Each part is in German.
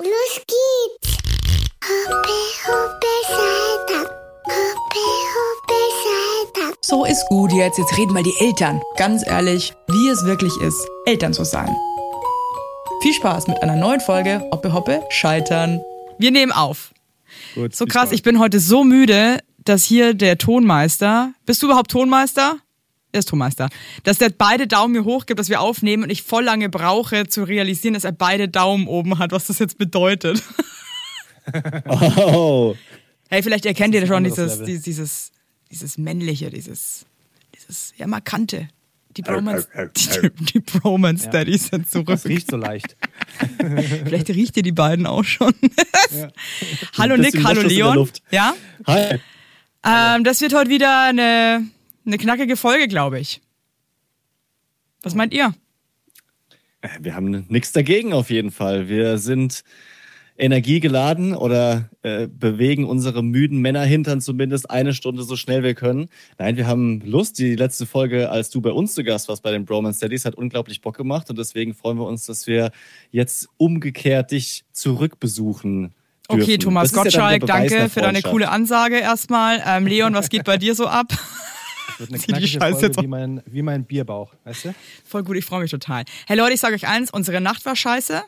Los geht's! Hoppe, Hoppe, scheitern! Hoppe, Hoppe, scheitern! So, ist gut jetzt. Jetzt reden mal die Eltern. Ganz ehrlich, wie es wirklich ist, Eltern zu sein. Viel Spaß mit einer neuen Folge Hoppe, Hoppe, scheitern. Wir nehmen auf. Gut, so krass, ich bin heute so müde, dass hier der Tonmeister... Bist du überhaupt Tonmeister? Er ist Tonmeister. Dass der beide Daumen hier hoch gibt, dass wir aufnehmen und ich voll lange brauche, zu realisieren, dass er beide Daumen oben hat, was das jetzt bedeutet. Oh. Hey, vielleicht erkennt ihr schon dieses männliche, dieses ja, markante. Die Bromance Daddys sind zurück. Das riecht so leicht. Vielleicht riecht ihr die beiden auch schon. Ja. Hallo Nick, hallo Leon. Ja? Hi. Das wird heute wieder eine knackige Folge, glaube ich. Was meint ihr? Wir haben nichts dagegen auf jeden Fall. Wir sind energiegeladen oder bewegen unsere müden Männerhintern zumindest eine Stunde so schnell wir können. Nein, wir haben Lust. Die letzte Folge, als du bei uns zu Gast warst bei den Bromance Daddys, hat unglaublich Bock gemacht. Und deswegen freuen wir uns, dass wir jetzt umgekehrt dich zurückbesuchen dürfen. Okay, Thomas Gottschalk, danke für deine coole Ansage erstmal. Leon, was geht bei dir so ab? Wird eine knackige Folge wie mein Bierbauch, weißt du? Voll gut, ich freue mich total. Hey Leute, ich sage euch eins, unsere Nacht war scheiße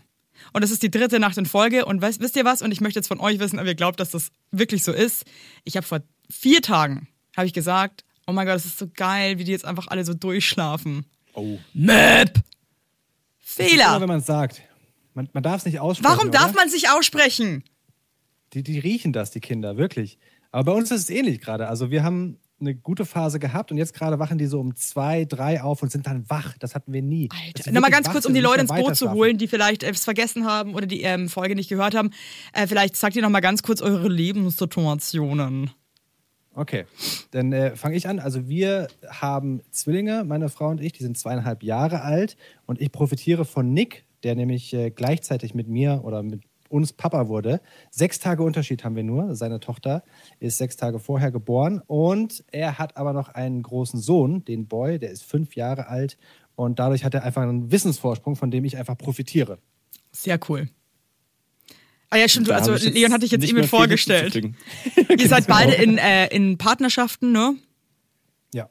und es ist die dritte Nacht in Folge und wisst ihr was? Und ich möchte jetzt von euch wissen, ob ihr glaubt, dass das wirklich so ist. Ich habe vor 4 Tagen gesagt, oh mein Gott, das ist so geil, wie die jetzt einfach alle so durchschlafen. Oh. Möp! Fehler! Das ist so, wenn man es sagt. Man darf es nicht aussprechen. Warum darf man es nicht aussprechen? Die riechen das, die Kinder, wirklich. Aber bei uns ist es ähnlich gerade. Also wir haben eine gute Phase gehabt und jetzt gerade wachen die so um 2, 3 auf und sind dann wach. Das hatten wir nie. Alter, nochmal ganz kurz, um die Leute ins Boot zu holen, die vielleicht es vergessen haben oder die Folge nicht gehört haben. Vielleicht sagt ihr nochmal ganz kurz eure Lebenssituationen. Okay, dann fange ich an. Also wir haben Zwillinge, meine Frau und ich, die sind 2,5 Jahre alt und ich profitiere von Nick, der nämlich gleichzeitig mit mir oder mit uns Papa wurde. 6 Tage Unterschied haben wir nur. Seine Tochter ist 6 Tage vorher geboren und er hat aber noch einen großen Sohn, den Boy, der ist 5 Jahre alt und dadurch hat er einfach einen Wissensvorsprung, von dem ich einfach profitiere. Sehr cool. Ah ja, stimmt. Also Leon hatte ich jetzt eben vorgestellt. Ihr seid beide in Partnerschaften, ne? Ja.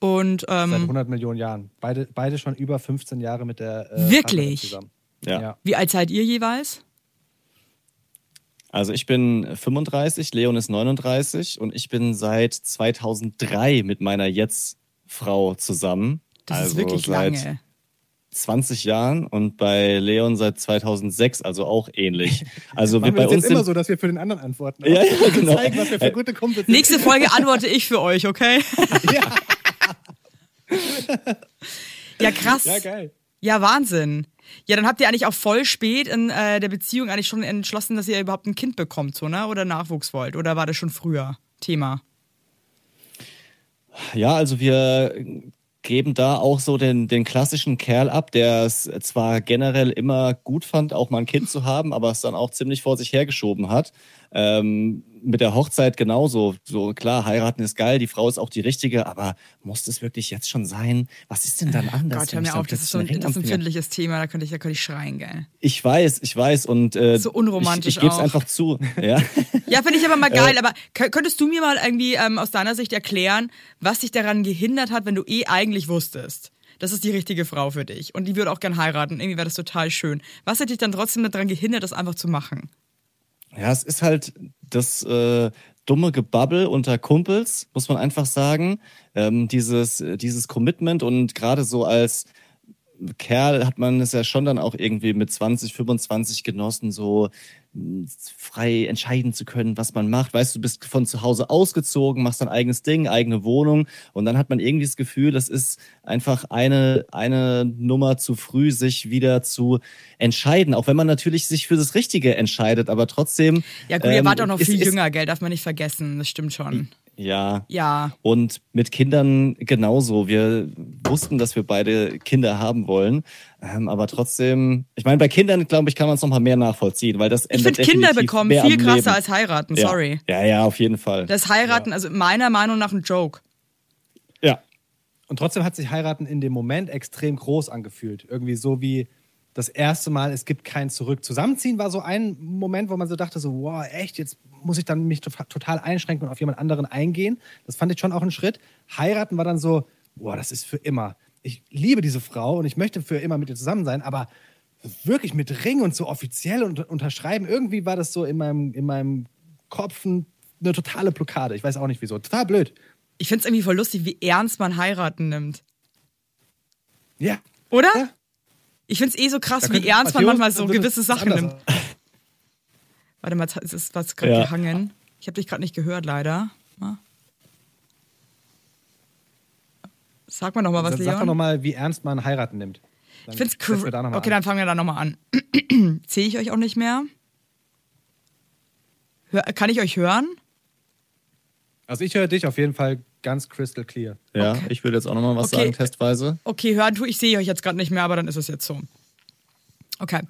Und, seit 100 Millionen Jahren. Beide schon über 15 Jahre mit der Partnerin zusammen. Wirklich? Ja. Wie alt seid ihr jeweils? Also ich bin 35, Leon ist 39 und ich bin seit 2003 mit meiner Jetzt-Frau zusammen. Das ist wirklich lange. Seit 20 Jahren und bei Leon seit 2006, also auch ähnlich. Also wir bei uns jetzt immer so, dass wir für den anderen antworten. Ja, ja, genau. Zeigen, was wir für gute Kumpels sind. Nächste Folge antworte ich für euch, okay? Ja. Ja, krass. Ja, geil. Ja, Wahnsinn. Ja, dann habt ihr eigentlich auch voll spät in der Beziehung eigentlich schon entschlossen, dass ihr überhaupt ein Kind bekommt, so, ne? Oder Nachwuchs wollt? Oder war das schon früher Thema? Ja, also wir geben da auch so den klassischen Kerl ab, der es zwar generell immer gut fand, auch mal ein Kind zu haben, aber es dann auch ziemlich vor sich hergeschoben hat. Mit der Hochzeit genauso. So klar, heiraten ist geil, die Frau ist auch die richtige, aber muss das wirklich jetzt schon sein? Was ist denn dann anders? Gott, hör mir auf, das ist so ein empfindliches Thema, da könnte ich schreien, gell? Ich weiß. Und, so unromantisch auch. Ich gebe es einfach zu. Ja, ja, finde ich aber mal geil, aber könntest du mir mal irgendwie aus deiner Sicht erklären, was dich daran gehindert hat, wenn du eigentlich wusstest, das ist die richtige Frau für dich und die würde auch gern heiraten, irgendwie wäre das total schön. Was hat dich dann trotzdem daran gehindert, das einfach zu machen? Ja, es ist halt das dumme Gebabbel unter Kumpels, muss man einfach sagen. Dieses Commitment und gerade so als Kerl hat man es ja schon dann auch irgendwie mit 20, 25 genossen, so frei entscheiden zu können, was man macht. Weißt du, bist von zu Hause ausgezogen, machst dein eigenes Ding, eigene Wohnung und dann hat man irgendwie das Gefühl, das ist einfach eine Nummer zu früh, sich wieder zu entscheiden. Auch wenn man natürlich sich für das Richtige entscheidet, aber trotzdem... Ja gut, ihr wart auch noch viel jünger, gell? Darf man nicht vergessen, das stimmt schon. Ja, und mit Kindern genauso. Wir wussten, dass wir beide Kinder haben wollen, aber trotzdem, ich meine, bei Kindern, glaube ich, kann man es nochmal mehr nachvollziehen, weil das ändert definitiv mehr am Leben. Ich finde, Kinder bekommen viel krasser als heiraten, sorry. Ja, auf jeden Fall. Das Heiraten, also meiner Meinung nach ein Joke. Ja. Und trotzdem hat sich Heiraten in dem Moment extrem groß angefühlt. Irgendwie so wie, das erste Mal, es gibt kein Zurück. Zusammenziehen war so ein Moment, wo man so dachte, so, wow, echt, jetzt muss ich dann mich total einschränken und auf jemand anderen eingehen. Das fand ich schon auch einen Schritt. Heiraten war dann so, wow, das ist für immer. Ich liebe diese Frau und ich möchte für immer mit ihr zusammen sein, aber wirklich mit Ring und so offiziell und unterschreiben, irgendwie war das so in meinem Kopf eine totale Blockade. Ich weiß auch nicht wieso. Total blöd. Ich finde es irgendwie voll lustig, wie ernst man Heiraten nimmt. Ja. Oder? Ja. Ich finde es eh so krass, wie ernst man manchmal so gewisse Sachen nimmt. Warte mal, es ist was gerade gehangen. Ich habe dich gerade nicht gehört, leider. Sag mal nochmal was, Leon. Sag doch nochmal, wie ernst man Heiraten nimmt. Dann ich find's cool. Okay, dann fangen wir da nochmal an. Sehe ich euch auch nicht mehr? Kann ich euch hören? Also ich höre dich auf jeden Fall ganz crystal clear. Ja, okay. Ich würde jetzt auch nochmal was sagen, testweise. Okay, hören tu, ich sehe euch jetzt gerade nicht mehr, aber dann ist es jetzt so. Okay.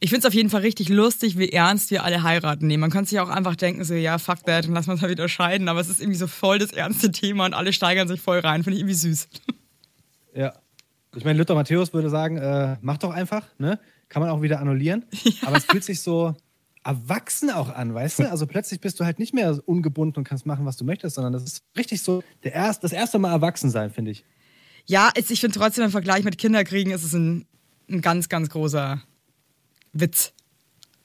Ich find's auf jeden Fall richtig lustig, wie ernst wir alle heiraten nehmen. Man kann sich auch einfach denken, so, ja, fuck that, und lass uns mal wieder scheiden. Aber es ist irgendwie so voll das ernste Thema und alle steigern sich voll rein. Finde ich irgendwie süß. Ja. Ich meine, Lothar Matthäus würde sagen, mach doch einfach, ne? Kann man auch wieder annullieren. Ja. Aber es fühlt sich so erwachsen auch an, weißt du? Also plötzlich bist du halt nicht mehr ungebunden und kannst machen, was du möchtest, sondern das ist richtig so das erste Mal erwachsen sein, finde ich. Ja, ich finde trotzdem im Vergleich mit Kinderkriegen ist es ein ganz, ganz großer Witz,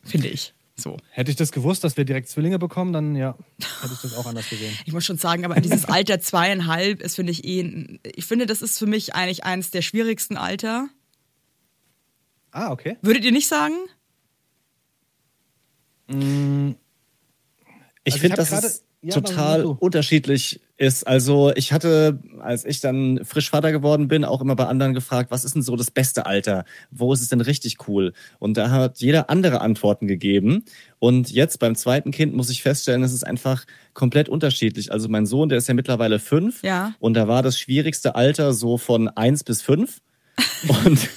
finde ich. So. Hätte ich das gewusst, dass wir direkt Zwillinge bekommen, dann ja, hätte ich das auch anders gesehen. Ich muss schon sagen, aber dieses Alter 2,5 ist, finde ich, ich finde, das ist für mich eigentlich eines der schwierigsten Alter. Ah, okay. Würdet ihr nicht sagen? Ich also finde, dass es total unterschiedlich ist. Also ich hatte, als ich dann frisch Vater geworden bin, auch immer bei anderen gefragt, was ist denn so das beste Alter? Wo ist es denn richtig cool? Und da hat jeder andere Antworten gegeben. Und jetzt beim zweiten Kind muss ich feststellen, es ist einfach komplett unterschiedlich. Also mein Sohn, der ist ja mittlerweile 5. Ja. Und da war das schwierigste Alter so von 1 bis 5. Und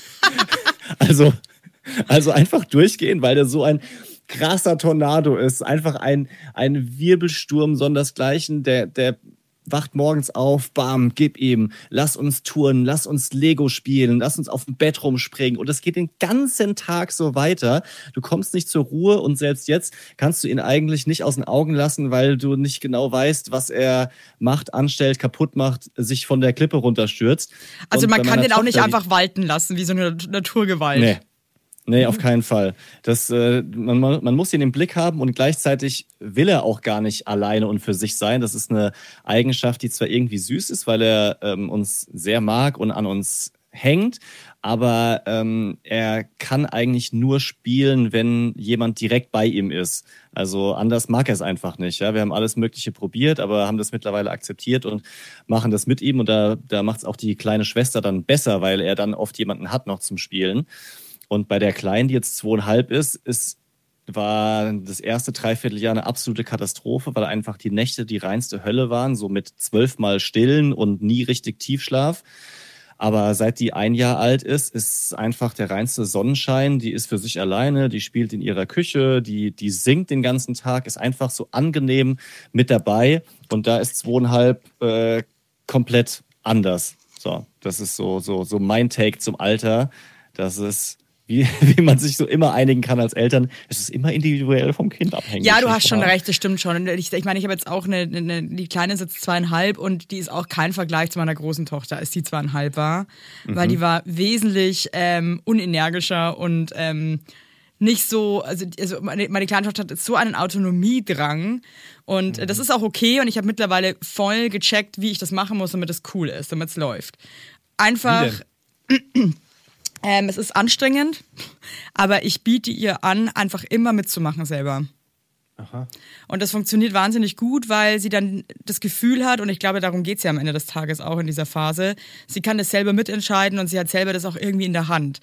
also einfach durchgehen, weil der so ein krasser Tornado ist. Einfach ein Wirbelsturm sondersgleichen, der wacht morgens auf, bam, gib ihm, lass uns touren, lass uns Lego spielen, lass uns auf dem Bett rumspringen. Und es geht den ganzen Tag so weiter. Du kommst nicht zur Ruhe und selbst jetzt kannst du ihn eigentlich nicht aus den Augen lassen, weil du nicht genau weißt, was er macht, anstellt, kaputt macht, sich von der Klippe runterstürzt. Also man kann den Tochter auch nicht einfach walten lassen, wie so eine Naturgewalt. Nee, auf keinen Fall. Das, man muss ihn im Blick haben und gleichzeitig will er auch gar nicht alleine und für sich sein. Das ist eine Eigenschaft, die zwar irgendwie süß ist, weil er uns sehr mag und an uns hängt, aber er kann eigentlich nur spielen, wenn jemand direkt bei ihm ist. Also anders mag er es einfach nicht. Ja? Wir haben alles Mögliche probiert, aber haben das mittlerweile akzeptiert und machen das mit ihm. Und da macht es auch die kleine Schwester dann besser, weil er dann oft jemanden hat noch zum Spielen. Und bei der Kleinen, die jetzt 2,5 war das erste Dreivierteljahr eine absolute Katastrophe, weil einfach die Nächte die reinste Hölle waren, so mit 12-mal Stillen und nie richtig Tiefschlaf. Aber seit die 1 Jahr alt ist, ist einfach der reinste Sonnenschein. Die ist für sich alleine, die spielt in ihrer Küche, die singt den ganzen Tag, ist einfach so angenehm mit dabei. Und da ist 2,5 komplett anders. So, das ist so mein Take zum Alter. Das ist wie man sich so immer einigen kann als Eltern. Es ist immer individuell vom Kind abhängig. Ja, du hast schon recht, das stimmt schon. Und ich meine, ich habe jetzt auch die Kleine ist jetzt 2,5 und die ist auch kein Vergleich zu meiner großen Tochter, als die 2,5 war. Mhm. Weil die war wesentlich unenergischer und nicht so, also meine kleine Tochter hat so einen Autonomiedrang und das ist auch okay und ich habe mittlerweile voll gecheckt, wie ich das machen muss, damit es cool ist, damit es läuft. Einfach... es ist anstrengend, aber ich biete ihr an, einfach immer mitzumachen selber. Aha. Und das funktioniert wahnsinnig gut, weil sie dann das Gefühl hat, und ich glaube, darum geht es ja am Ende des Tages auch in dieser Phase, sie kann das selber mitentscheiden und sie hat selber das auch irgendwie in der Hand.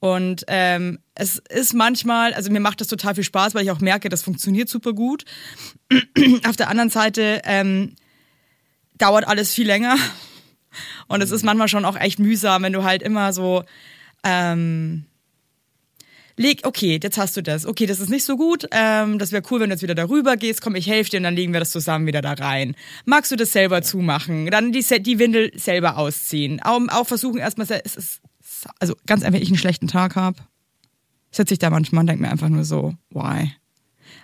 Und es ist manchmal, also mir macht das total viel Spaß, weil ich auch merke, das funktioniert super gut. Auf der anderen Seite dauert alles viel länger und es ist manchmal schon auch echt mühsam, wenn du halt immer so... okay, jetzt hast du das. Okay, das ist nicht so gut. Das wäre cool, wenn du jetzt wieder darüber gehst. Komm, ich helfe dir und dann legen wir das zusammen wieder da rein. Magst du das selber zumachen? Dann die Windel selber ausziehen. Auch versuchen erstmal, also ganz einfach, wenn ich einen schlechten Tag habe, sitze ich da manchmal und denke mir einfach nur so, why?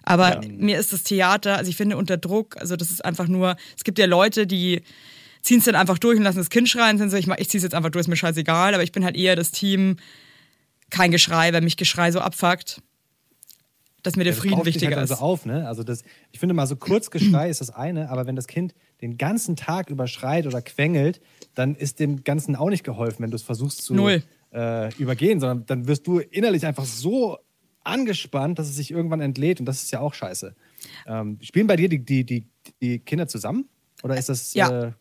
Aber mir ist das Theater, also ich finde unter Druck, also das ist einfach nur, es gibt ja Leute, die ziehen es dann einfach durch und lassen das Kind schreien, sind so, ich ziehe es jetzt einfach durch, ist mir scheißegal, aber ich bin halt eher das Team, kein Geschrei, wenn mich Geschrei so abfuckt, dass mir der Frieden wichtiger halt ist. Also auf, ne? Also das, ich finde mal, so kurz Geschrei ist das eine, aber wenn das Kind den ganzen Tag überschreit oder quengelt, dann ist dem Ganzen auch nicht geholfen, wenn du es versuchst zu übergehen, sondern dann wirst du innerlich einfach so angespannt, dass es sich irgendwann entlädt und das ist ja auch scheiße. Spielen bei dir die Kinder zusammen? Oder ist das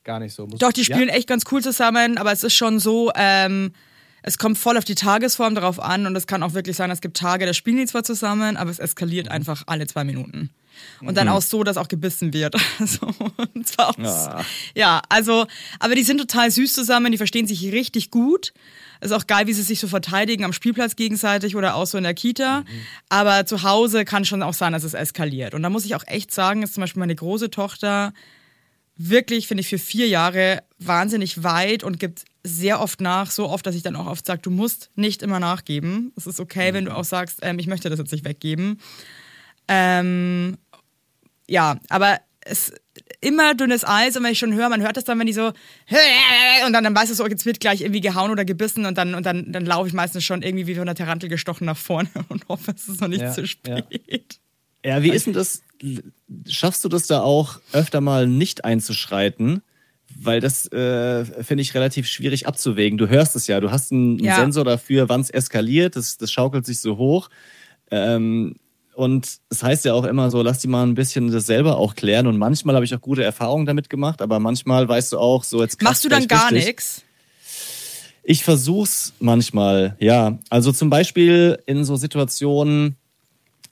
gar nicht so? Doch, die spielen echt ganz cool zusammen, aber es ist schon so, es kommt voll auf die Tagesform drauf an und es kann auch wirklich sein, es gibt Tage, da spielen die zwar zusammen, aber es eskaliert einfach alle 2 Minuten. Und dann auch so, dass auch gebissen wird. Also, und zwar aber die sind total süß zusammen, die verstehen sich richtig gut. Ist auch geil, wie sie sich so verteidigen am Spielplatz gegenseitig oder auch so in der Kita. Mhm. Aber zu Hause kann schon auch sein, dass es eskaliert. Und da muss ich auch echt sagen, ist zum Beispiel meine große Tochter wirklich, finde ich, für 4 Jahre wahnsinnig weit und gibt sehr oft nach, so oft, dass ich dann auch oft sage, du musst nicht immer nachgeben. Es ist okay, wenn du auch sagst, ich möchte das jetzt nicht weggeben. Aber es immer dünnes Eis und wenn ich schon höre, man hört das dann, wenn die so und dann weißt du so, jetzt wird gleich irgendwie gehauen oder gebissen und dann laufe ich meistens schon irgendwie wie von der Tarantel gestochen nach vorne und hoffe, es ist noch nicht zu spät. Ja, wie ist denn das? Schaffst du das da auch öfter mal nicht einzuschreiten? Weil das finde ich relativ schwierig abzuwägen. Du hörst es ja, du hast einen Sensor dafür, wann es eskaliert, das schaukelt sich so hoch. Und es heißt ja auch immer so, lass die mal ein bisschen das selber auch klären. Und manchmal habe ich auch gute Erfahrungen damit gemacht, aber manchmal weißt du auch, so jetzt... Machst du dann gar nichts? Ich versuch's manchmal, ja. Also zum Beispiel in so Situationen,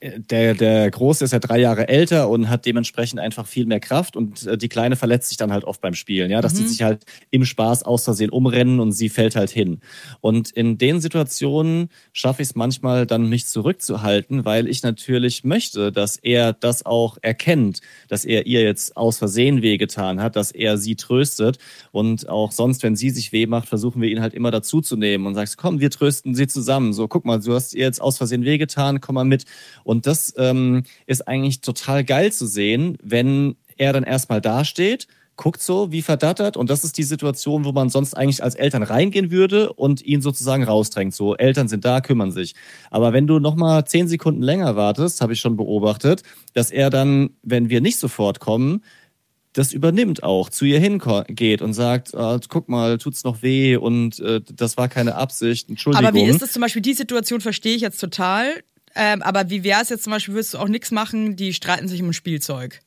der Große ist ja 3 Jahre älter und hat dementsprechend einfach viel mehr Kraft und die Kleine verletzt sich dann halt oft beim Spielen, ja, dass die sich halt im Spaß aus Versehen umrennen und sie fällt halt hin. Und in den Situationen schaffe ich es manchmal dann, mich zurückzuhalten, weil ich natürlich möchte, dass er das auch erkennt, dass er ihr jetzt aus Versehen wehgetan hat, dass er sie tröstet und auch sonst, wenn sie sich weh macht, versuchen wir ihn halt immer dazuzunehmen und sagst, komm, wir trösten sie zusammen, so guck mal, du hast ihr jetzt aus Versehen wehgetan, komm mal mit. Und das ist eigentlich total geil zu sehen, wenn er dann erstmal dasteht, guckt so, wie verdattert. Und das ist die Situation, wo man sonst eigentlich als Eltern reingehen würde und ihn sozusagen rausdrängt. So, Eltern sind da, kümmern sich. Aber wenn du nochmal 10 Sekunden länger wartest, habe ich schon beobachtet, dass er dann, wenn wir nicht sofort kommen, das übernimmt auch, zu ihr hingeht und sagt, guck mal, tut's noch weh und das war keine Absicht, Entschuldigung. Aber wie ist das zum Beispiel, die Situation verstehe ich jetzt total. Aber wie wäre es jetzt zum Beispiel, würdest du auch nichts machen, die streiten sich um ein Spielzeug?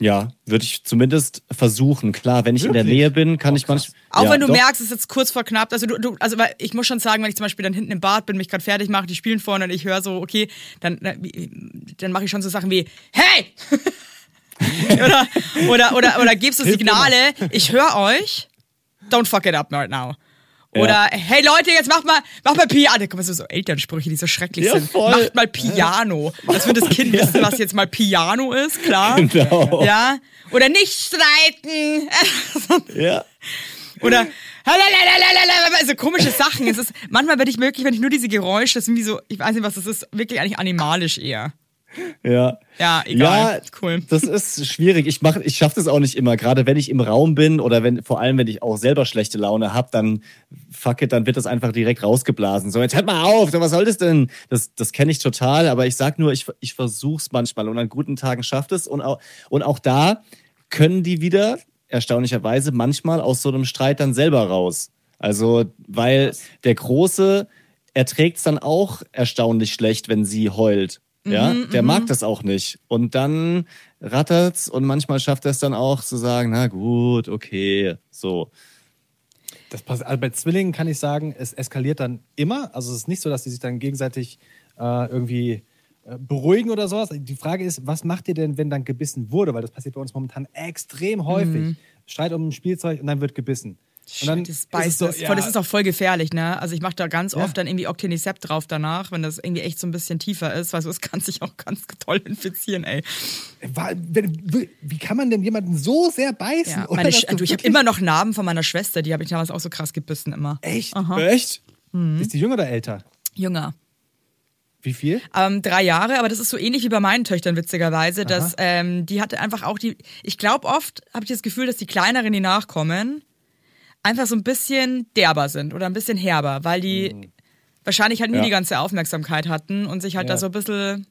Ja, würde ich zumindest versuchen. Klar, wenn ich in der Nähe bin, kann ich manchmal... Auch wenn du merkst, es ist jetzt kurz vor knapp. Also, also weil ich muss schon sagen, wenn ich zum Beispiel dann hinten im Bad bin, mich gerade fertig mache, die spielen vorne und ich höre so, okay, dann mache ich schon so Sachen wie, hey! oder gibst du Signale, ich höre euch, don't fuck it up right now. Oder, hey Leute, jetzt macht mal Piano. Guck mal, so Elternsprüche, die so schrecklich sind. Voll. Macht mal Piano. Das wird das Kind wissen, was jetzt mal Piano ist, klar. Genau. Ja. Oder nicht streiten. Ja. Oder, so komische Sachen. Es ist, manchmal werde ich möglich, wenn ich nur diese Geräusche, das sind wie so, ich weiß nicht was, das ist wirklich eigentlich animalisch eher. Ja. Ja, egal. Ja, cool. Das ist schwierig. Ich schaffe das auch nicht immer. Gerade wenn ich im Raum bin oder vor allem wenn ich auch selber schlechte Laune habe, dann fuck it, dann wird das einfach direkt rausgeblasen. So, jetzt hört mal auf, so, was soll das denn? Das kenne ich total, aber ich sag nur, ich versuch's manchmal und an guten Tagen schafft es. Und auch da können die wieder, erstaunlicherweise, manchmal aus so einem Streit dann selber raus. Also, weil der Große erträgt's dann auch erstaunlich schlecht, wenn sie heult. Ja, der mag das auch nicht. Und dann rattert's und manchmal schafft er es dann auch zu sagen, na gut, okay, so. Das passt. Also bei Zwillingen kann ich sagen, es eskaliert dann immer. Also es ist nicht so, dass die sich dann gegenseitig irgendwie beruhigen oder sowas. Die Frage ist, was macht ihr denn, wenn dann gebissen wurde? Weil das passiert bei uns momentan extrem häufig. Streit um ein Spielzeug und dann wird gebissen. Und dann das ist auch voll gefährlich, ne? Also ich mache da ganz oft dann irgendwie Octenisept drauf danach, wenn das irgendwie echt so ein bisschen tiefer ist, weil so es kann sich auch ganz toll infizieren, ey. Wie kann man denn jemanden so sehr beißen? Ja, ich habe immer noch Narben von meiner Schwester, die habe ich damals auch so krass gebissen immer. Echt? Aha. Echt? Mhm. Ist die jünger oder älter? Jünger. Wie viel? 3 Jahre, aber das ist so ähnlich wie bei meinen Töchtern witzigerweise, dass die hatte einfach auch die, ich glaube oft habe ich das Gefühl, dass die Kleineren, die nachkommen, einfach so ein bisschen derber sind oder ein bisschen herber, weil die wahrscheinlich halt nie die ganze Aufmerksamkeit hatten und sich halt da so ein bisschen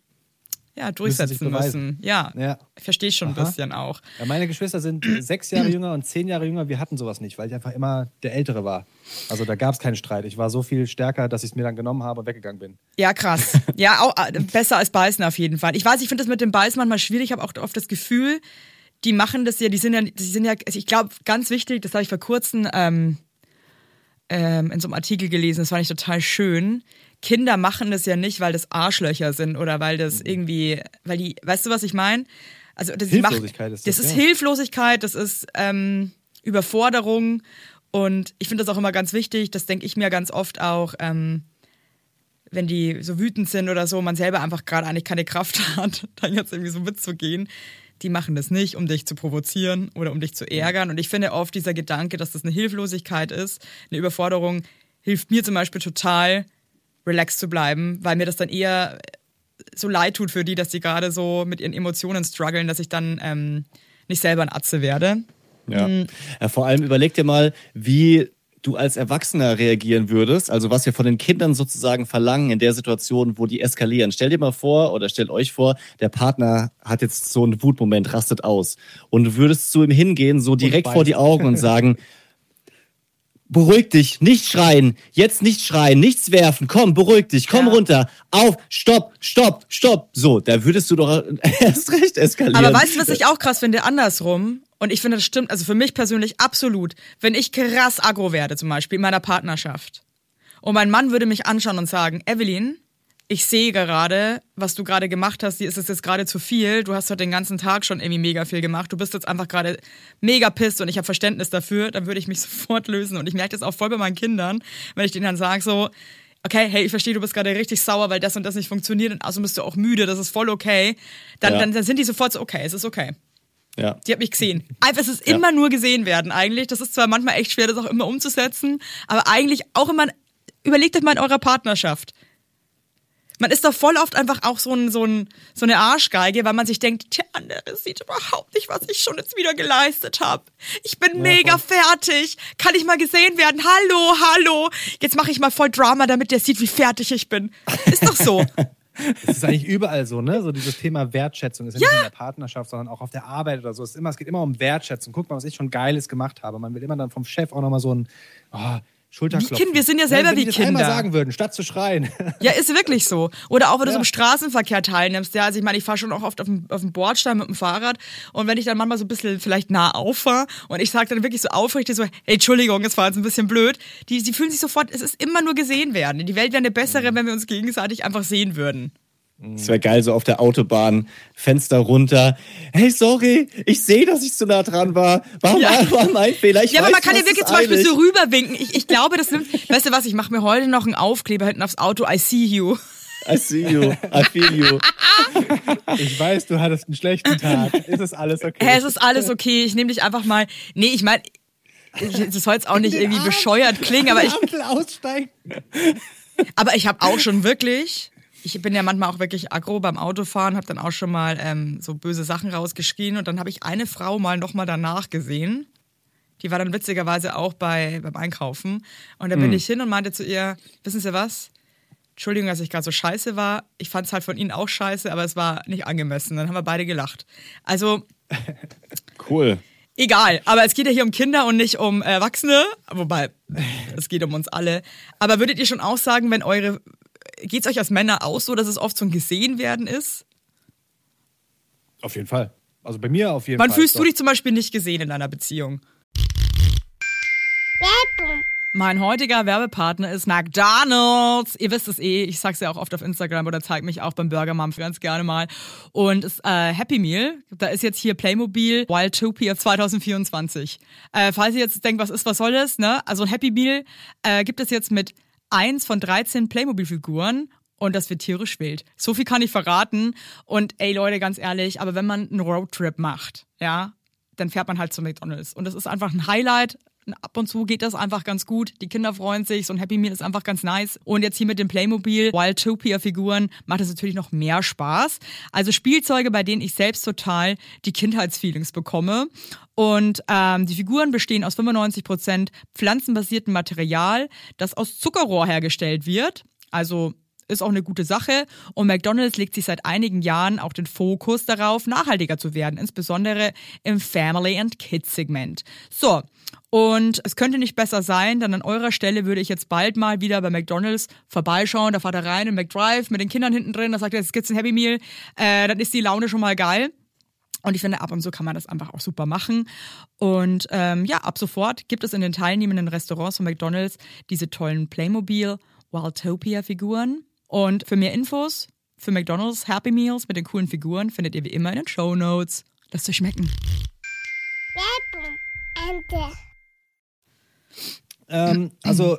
durchsetzen müssen. Ja, verstehe ich schon ein bisschen auch. Ja, meine Geschwister sind 6 Jahre jünger und 10 Jahre jünger. Wir hatten sowas nicht, weil ich einfach immer der Ältere war. Also da gab es keinen Streit. Ich war so viel stärker, dass ich es mir dann genommen habe und weggegangen bin. Ja, krass. Ja, auch besser als Beißen auf jeden Fall. Ich weiß, ich finde das mit dem Beißen manchmal schwierig. Ich habe auch oft das Gefühl, die machen das ja, die sind ja also ich glaube, ganz wichtig, das habe ich vor kurzem in so einem Artikel gelesen, das fand ich total schön. Kinder machen das ja nicht, weil das Arschlöcher sind oder weil das irgendwie, weil die, weißt du, was ich meine? Also das Hilflosigkeit ist das. Das ist Hilflosigkeit, das ist Überforderung und ich finde das auch immer ganz wichtig, das denke ich mir ganz oft auch, wenn die so wütend sind oder so, man selber einfach gerade eigentlich keine Kraft hat, dann jetzt irgendwie so mitzugehen. Die machen das nicht, um dich zu provozieren oder um dich zu ärgern und ich finde oft dieser Gedanke, dass das eine Hilflosigkeit ist, eine Überforderung, hilft mir zum Beispiel total, relaxed zu bleiben, weil mir das dann eher so leid tut für die, dass die gerade so mit ihren Emotionen strugglen, dass ich dann nicht selber ein Atze werde. Ja. Ja, vor allem überleg dir mal, wie du als Erwachsener reagieren würdest, also was wir von den Kindern sozusagen verlangen in der Situation, wo die eskalieren. Stell dir mal vor oder stellt euch vor, der Partner hat jetzt so einen Wutmoment, rastet aus und du würdest zu ihm hingehen, so direkt vor die Augen und sagen, beruhig dich, nicht schreien, jetzt nicht schreien, nichts werfen, komm, beruhig dich, komm runter, auf, stopp, stopp, stopp. So, da würdest du doch erst recht eskalieren. Aber weißt du, was ich auch krass finde? Andersrum, und ich finde, das stimmt, also für mich persönlich absolut, wenn ich krass aggro werde zum Beispiel in meiner Partnerschaft und mein Mann würde mich anschauen und sagen, Evelyn, ich sehe gerade, was du gerade gemacht hast, dir ist es jetzt gerade zu viel, du hast heute den ganzen Tag schon irgendwie mega viel gemacht, du bist jetzt einfach gerade mega pissed und ich habe Verständnis dafür, dann würde ich mich sofort lösen. Und ich merke das auch voll bei meinen Kindern, wenn ich denen dann sage so, okay, hey, ich verstehe, du bist gerade richtig sauer, weil das und das nicht funktioniert und also bist du auch müde, das ist voll okay. Dann sind die sofort so, okay, es ist okay. Ja. Die hat mich gesehen. Einfach, es ist immer nur gesehen werden eigentlich. Das ist zwar manchmal echt schwer, das auch immer umzusetzen, aber eigentlich auch immer, überlegt euch mal in eurer Partnerschaft. Man ist doch voll oft einfach auch so eine Arschgeige, weil man sich denkt, der andere sieht überhaupt nicht, was ich schon jetzt wieder geleistet habe. Ich bin mega fertig. Kann ich mal gesehen werden? Hallo, hallo. Jetzt mache ich mal voll Drama, damit der sieht, wie fertig ich bin. Ist doch so. Es ist eigentlich überall so, ne? So dieses Thema Wertschätzung ist nicht nur in der Partnerschaft, sondern auch auf der Arbeit oder so. Es geht immer um Wertschätzung. Guck mal, was ich schon Geiles gemacht habe. Man will immer dann vom Chef auch nochmal so ein... Oh, Schulterklopfen. Wie Kinder, wir sind ja selber wie Kinder. Wenn die das einmal sagen würden, statt zu schreien. Ja, ist wirklich so. Oder auch, wenn du so im Straßenverkehr teilnimmst. Ja, also ich meine, ich fahre schon auch oft auf dem Bordstein mit dem Fahrrad und wenn ich dann manchmal so ein bisschen vielleicht nah auffahre und ich sage dann wirklich so aufrichtig so, hey, Entschuldigung, das war jetzt ein bisschen blöd. Die fühlen sich sofort, es ist immer nur gesehen werden. Die Welt wäre eine bessere, wenn wir uns gegenseitig einfach sehen würden. Das wäre geil, so auf der Autobahn, Fenster runter. Hey, sorry, ich sehe, dass ich zu nah dran war. War mein Fehler. Ich weiß, aber man kann ja wirklich zum Beispiel so rüberwinken. Ich glaube, das nimmt... Weißt du was, ich mache mir heute noch einen Aufkleber hinten aufs Auto. I see you. I see you. I feel you. Ich weiß, du hattest einen schlechten Tag. Ist es alles okay? Es ist alles okay. Ich nehme dich einfach mal... Nee, ich meine, das soll jetzt auch nicht irgendwie bescheuert klingen, aber ich... aussteigen. Aber ich habe auch schon wirklich... Ich bin ja manchmal auch wirklich aggro beim Autofahren, habe dann auch schon mal so böse Sachen rausgeschrien und dann habe ich eine Frau nochmal danach gesehen. Die war dann witzigerweise auch beim Einkaufen und da bin ich hin und meinte zu ihr, wissen Sie was, Entschuldigung, dass ich gerade so scheiße war, ich fand es halt von Ihnen auch scheiße, aber es war nicht angemessen, dann haben wir beide gelacht. Also, cool. Egal, aber es geht ja hier um Kinder und nicht um Erwachsene, wobei, es geht um uns alle. Aber würdet ihr schon auch sagen, wenn eure... Geht es euch als Männer auch so, dass es oft so ein Gesehenwerden ist? Auf jeden Fall. Also bei mir auf jeden Fall. Wann fühlst du dich zum Beispiel nicht gesehen in einer Beziehung? Mein heutiger Werbepartner ist McDonald's. Ihr wisst es eh, ich sag's ja auch oft auf Instagram oder zeig mich auch beim Burger Mom ganz gerne mal. Und ist Happy Meal, da ist jetzt hier Playmobil Wildtopia 2024. Falls ihr jetzt denkt, was soll das? Ne? Also ein Happy Meal gibt es jetzt mit 1 von 13 Playmobil-Figuren und das wird tierisch wild. So viel kann ich verraten. Und ey Leute, ganz ehrlich, aber wenn man einen Roadtrip macht, ja, dann fährt man halt zu McDonald's. Und das ist einfach ein Highlight, Ab und zu geht das einfach ganz gut. Die Kinder freuen sich, so ein Happy Meal ist einfach ganz nice. Und jetzt hier mit den Playmobil Wildtopia-Figuren macht es natürlich noch mehr Spaß. Also Spielzeuge, bei denen ich selbst total die Kindheitsfeelings bekomme. Und die Figuren bestehen aus 95% pflanzenbasiertem Material, das aus Zuckerrohr hergestellt wird. Also ist auch eine gute Sache. Und McDonald's legt sich seit einigen Jahren auch den Fokus darauf, nachhaltiger zu werden, insbesondere im Family- and Kids-Segment. So, und es könnte nicht besser sein, denn an eurer Stelle würde ich jetzt bald mal wieder bei McDonald's vorbeischauen. Da fahrt er rein in McDrive mit den Kindern hinten drin, da sagt er, jetzt gibt's ein Happy Meal. Dann ist die Laune schon mal geil. Und ich finde, ab und zu kann man das einfach auch super machen. Und ja, ab sofort gibt es in den teilnehmenden Restaurants von McDonald's diese tollen Playmobil Wildtopia-Figuren. Und für mehr Infos, für McDonald's Happy Meals mit den coolen Figuren findet ihr wie immer in den Shownotes. Lasst euch schmecken. Also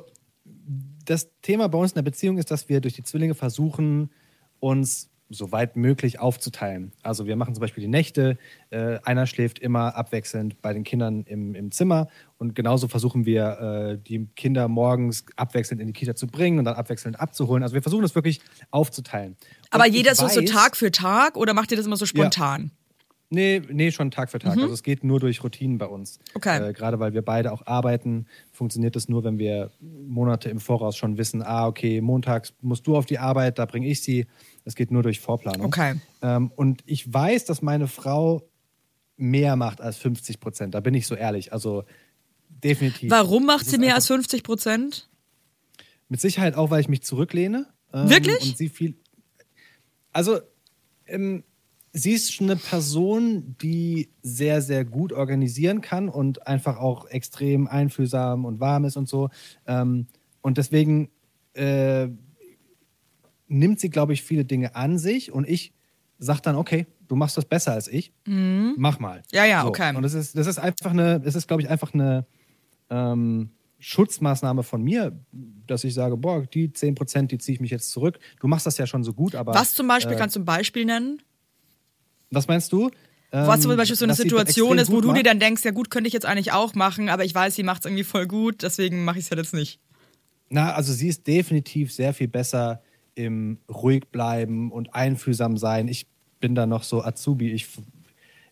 das Thema bei uns in der Beziehung ist, dass wir durch die Zwillinge versuchen, uns so weit möglich aufzuteilen. Also wir machen zum Beispiel die Nächte, einer schläft immer abwechselnd bei den Kindern im Zimmer und genauso versuchen wir, die Kinder morgens abwechselnd in die Kita zu bringen und dann abwechselnd abzuholen. Also wir versuchen das wirklich aufzuteilen. Aber jeder so Tag für Tag oder macht ihr das immer so spontan? Ja. Nee, schon Tag für Tag. Mhm. Also es geht nur durch Routinen bei uns. Okay. Gerade weil wir beide auch arbeiten, funktioniert das nur, wenn wir Monate im Voraus schon wissen, okay, montags musst du auf die Arbeit, da bringe ich sie. Es geht nur durch Vorplanung. Okay. Und ich weiß, dass meine Frau mehr macht als 50%. Da bin ich so ehrlich. Also definitiv. Warum macht sie mehr als 50%? Mit Sicherheit auch, weil ich mich zurücklehne. Wirklich? Und sie viel. Also sie ist eine Person, die sehr, sehr gut organisieren kann und einfach auch extrem einfühlsam und warm ist und so. Und deswegen nimmt sie, glaube ich, viele Dinge an sich. Und ich sage dann, okay, du machst das besser als ich. Mhm. Mach mal. Ja, so. Okay. Und das ist einfach eine Schutzmaßnahme von mir, dass ich sage, die 10%, die ziehe ich mich jetzt zurück. Du machst das ja schon so gut, aber... Was zum Beispiel, kannst du ein Beispiel nennen? Was meinst du? Was zum Beispiel so eine Situation ist, wo du dir dann denkst, ja gut, könnte ich jetzt eigentlich auch machen, aber ich weiß, sie macht es irgendwie voll gut, deswegen mache ich es halt jetzt nicht. Na, also sie ist definitiv sehr viel besser im ruhig bleiben und einfühlsam sein. Ich bin da noch so Azubi.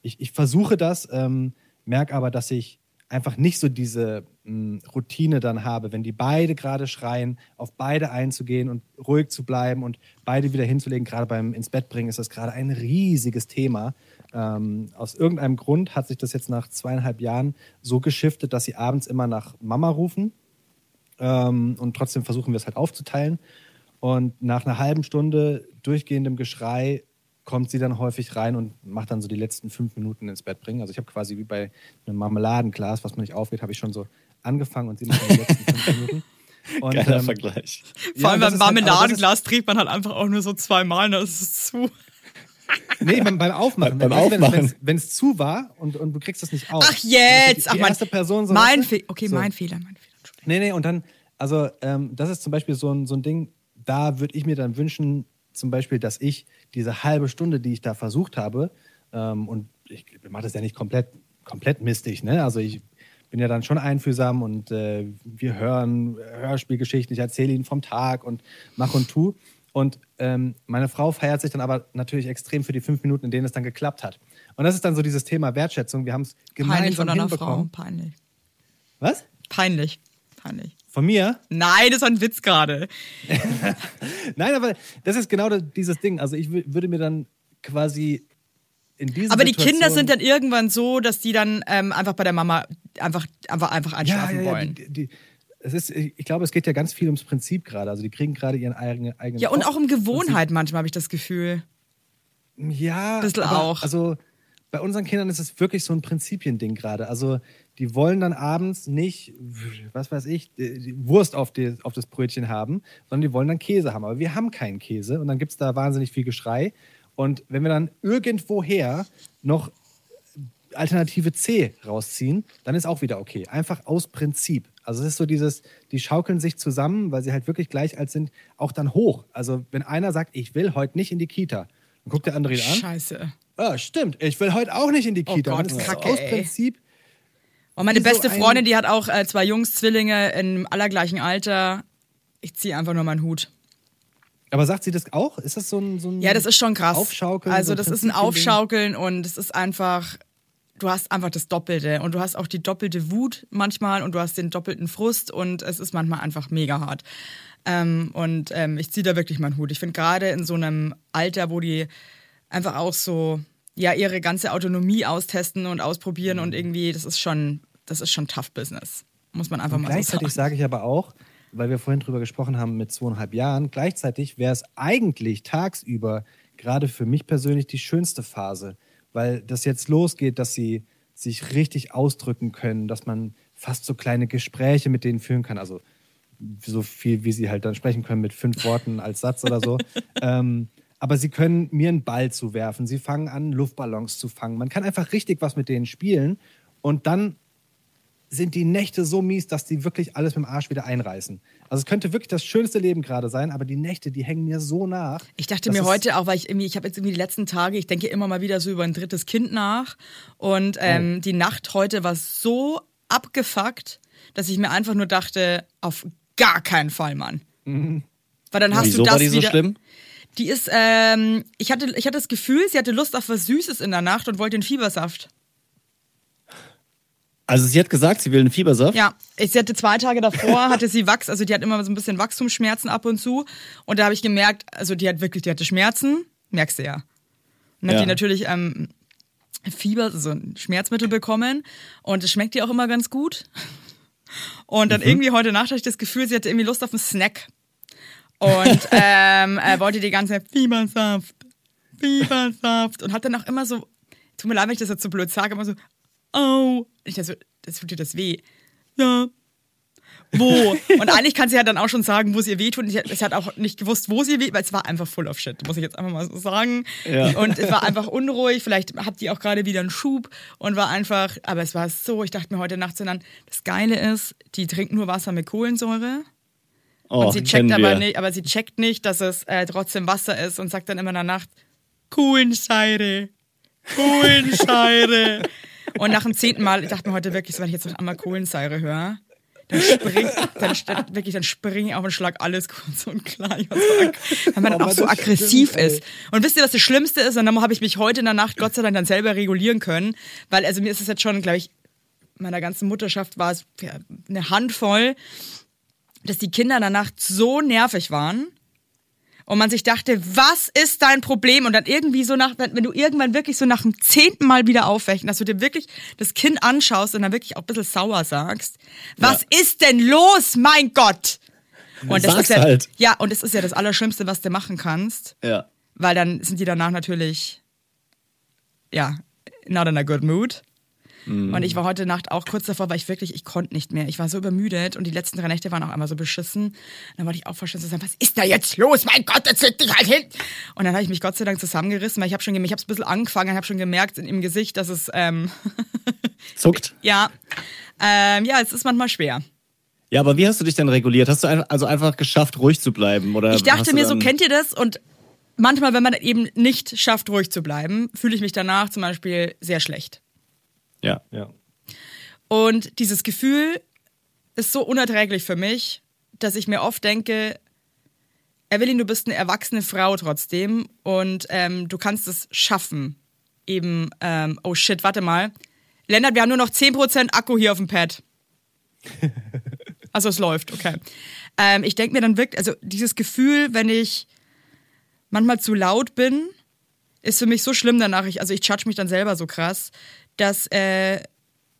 Ich versuche das, merke aber, dass ich einfach nicht so diese Routine dann habe, wenn die beide gerade schreien, auf beide einzugehen und ruhig zu bleiben und beide wieder hinzulegen. Gerade beim ins Bett bringen ist das gerade ein riesiges Thema. Aus irgendeinem Grund hat sich das jetzt nach 2,5 Jahren so geschiftet, dass sie abends immer nach Mama rufen. Und trotzdem versuchen wir es halt aufzuteilen. Und nach einer halben Stunde durchgehendem Geschrei kommt sie dann häufig rein und macht dann so die letzten 5 Minuten ins Bett bringen. Also ich habe quasi wie bei einem Marmeladenglas, was man nicht aufgeht, habe ich schon so angefangen und sie macht dann die letzten 5 Minuten. Und, geiler Vergleich. Vor allem beim Marmeladenglas dreht man halt einfach auch nur so 2 Mal, dann ist es zu. Nee, beim Aufmachen. Wenn es zu war und du kriegst das nicht auf. Ach jetzt! Die erste Person so... Mein Fehler. Nee, und dann, also das ist zum Beispiel so ein Ding, da würde ich mir dann wünschen, zum Beispiel, dass ich diese halbe Stunde, die ich da versucht habe, und ich mache das ja nicht komplett mistig, ne? Also ich bin ja dann schon einfühlsam und wir hören Hörspielgeschichten, ich erzähle ihnen vom Tag und mach und tu. Und meine Frau feiert sich dann aber natürlich extrem für die 5 Minuten, in denen es dann geklappt hat. Und das ist dann so dieses Thema Wertschätzung. Wir haben es gemeinsam hinbekommen. Peinlich. Was? Peinlich. Von mir? Nein, das war ein Witz gerade. Nein, aber das ist genau dieses Ding. Also ich würde mir dann quasi in diesen Aber die Kinder sind dann irgendwann so, dass die dann einfach bei der Mama einfach einschlafen wollen. Ich glaube, es geht ja ganz viel ums Prinzip gerade. Also die kriegen gerade ihren eigenen Ja, und auch um Gewohnheit manchmal, habe ich das Gefühl. Ja. Ein bisschen auch. Also bei unseren Kindern ist es wirklich so ein Prinzipiending gerade. Also die wollen dann abends nicht, was weiß ich, die Wurst auf das Brötchen haben, sondern die wollen dann Käse haben. Aber wir haben keinen Käse und dann gibt es da wahnsinnig viel Geschrei. Und wenn wir dann irgendwoher noch Alternative C rausziehen, dann ist auch wieder okay. Einfach aus Prinzip. Also es ist so dieses, die schaukeln sich zusammen, weil sie halt wirklich gleich alt sind, auch dann hoch. Also wenn einer sagt, ich will heute nicht in die Kita, dann guckt der andere ihn an. Scheiße. Ja, stimmt, ich will heute auch nicht in die Kita. Oh Gott, und das ist Kacke, aus Prinzip. Und meine beste Freundin, die hat auch zwei Jungs, Zwillinge im allergleichen Alter. Ich ziehe einfach nur meinen Hut. Aber sagt sie das auch? Ist das so ein Ja, das ist schon krass. Aufschaukeln? Also das ist ein Aufschaukeln und es ist einfach, du hast einfach das Doppelte und du hast auch die doppelte Wut manchmal und du hast den doppelten Frust und es ist manchmal einfach mega hart. Ich ziehe da wirklich meinen Hut. Ich finde gerade in so einem Alter, wo die einfach auch so ja ihre ganze Autonomie austesten und ausprobieren und irgendwie, das ist schon Tough Business. Muss man einfach und mal so sagen. Gleichzeitig sage ich aber auch, weil wir vorhin drüber gesprochen haben mit 2,5 Jahren, gleichzeitig wäre es eigentlich tagsüber gerade für mich persönlich die schönste Phase, weil das jetzt losgeht, dass sie sich richtig ausdrücken können, dass man fast so kleine Gespräche mit denen führen kann, also so viel, wie sie halt dann sprechen können mit 5 Worten als Satz oder so. Aber sie können mir einen Ball zuwerfen, sie fangen an, Luftballons zu fangen. Man kann einfach richtig was mit denen spielen und dann sind die Nächte so mies, dass die wirklich alles mit dem Arsch wieder einreißen. Also es könnte wirklich das schönste Leben gerade sein, aber die Nächte, die hängen mir so nach. Ich dachte mir heute auch, weil ich habe jetzt die letzten Tage, ich denke immer mal wieder so über ein drittes Kind nach und die Nacht heute war so abgefuckt, dass ich mir einfach nur dachte, auf gar keinen Fall, Mann. Mhm. Weil dann hast Wieso du das war die so wieder... schlimm? Die ist, ich hatte das Gefühl, sie hatte Lust auf was Süßes in der Nacht und wollte einen Fiebersaft. Also sie hat gesagt, sie will einen Fiebersaft? Ja, sie hatte 2 Tage davor, hatte sie Wachs, also die hat immer so ein bisschen Wachstumsschmerzen ab und zu. Und da habe ich gemerkt, also die hatte Schmerzen, merkst du ja. Und dann hat die natürlich Fieber, so ein Schmerzmittel bekommen und es schmeckt ihr auch immer ganz gut. Und dann irgendwie heute Nacht hatte ich das Gefühl, sie hatte irgendwie Lust auf einen Snack. Und wollte die ganze Zeit Fiebersaft und hat dann auch immer so, tut mir leid, wenn ich das jetzt so blöd sage, immer so, oh, ich dachte, das tut dir das weh. Ja. Wo? Und eigentlich kann sie ja halt dann auch schon sagen, wo es ihr weh tut. Es hat auch nicht gewusst, wo es ihr weh tut, weil es war einfach full of shit, muss ich jetzt einfach mal so sagen. Ja. Und es war einfach unruhig, vielleicht habt ihr auch gerade wieder einen Schub und war einfach, aber es war so, ich dachte mir heute Nacht so dann, das Geile ist, die trinkt nur Wasser mit Kohlensäure. Oh, und sie checkt aber nicht, dass es trotzdem Wasser ist und sagt dann immer in der Nacht, Kohlensäure. Und nach dem 10. Mal, ich dachte mir heute wirklich, wenn ich jetzt noch einmal Kohlensäure höre, dann springe ich auf und schlag alles kurz und klar. Weil man dann auch so aggressiv ist. Und wisst ihr, was das Schlimmste ist? Und dann habe ich mich heute in der Nacht Gott sei Dank dann selber regulieren können. Weil also mir ist es jetzt schon, glaube ich, meiner ganzen Mutterschaft war es eine Handvoll, dass die Kinder in der Nacht so nervig waren. Und man sich dachte, was ist dein Problem? Und dann irgendwie so wenn du irgendwann wirklich so nach dem 10. Mal wieder aufwächst, dass du dir wirklich das Kind anschaust und dann wirklich auch ein bisschen sauer sagst, was ist denn los, mein Gott? Und das ist ja, halt. Ja, und das ist ja das Allerschlimmste, was du machen kannst. Ja. Weil dann sind die danach natürlich, ja, not in a good mood. Mm. Und ich war heute Nacht auch kurz davor, weil ich konnte nicht mehr. Ich war so übermüdet und die letzten 3 Nächte waren auch einmal so beschissen. Und dann wollte ich auch verschissen zu sagen, was ist da jetzt los? Mein Gott, jetzt leg dich halt hin! Und dann habe ich mich Gott sei Dank zusammengerissen, weil ich habe es ein bisschen angefangen, habe schon gemerkt in ihrem Gesicht, dass es zuckt. Ja. Es ist manchmal schwer. Ja, aber wie hast du dich denn reguliert? Hast du also einfach geschafft, ruhig zu bleiben? Oder ich dachte mir so, kennt ihr das? Und manchmal, wenn man eben nicht schafft, ruhig zu bleiben, fühle ich mich danach zum Beispiel sehr schlecht. Ja, ja. Und dieses Gefühl ist so unerträglich für mich, dass ich mir oft denke, Evelyn, du bist eine erwachsene Frau trotzdem und du kannst es schaffen. Eben, oh shit, warte mal. Lennart, wir haben nur noch 10% Akku hier auf dem Pad. Also es läuft, okay. Ich denke mir dann wirklich, also dieses Gefühl, wenn ich manchmal zu laut bin, ist für mich so schlimm danach. Ich judge mich dann selber so krass, dass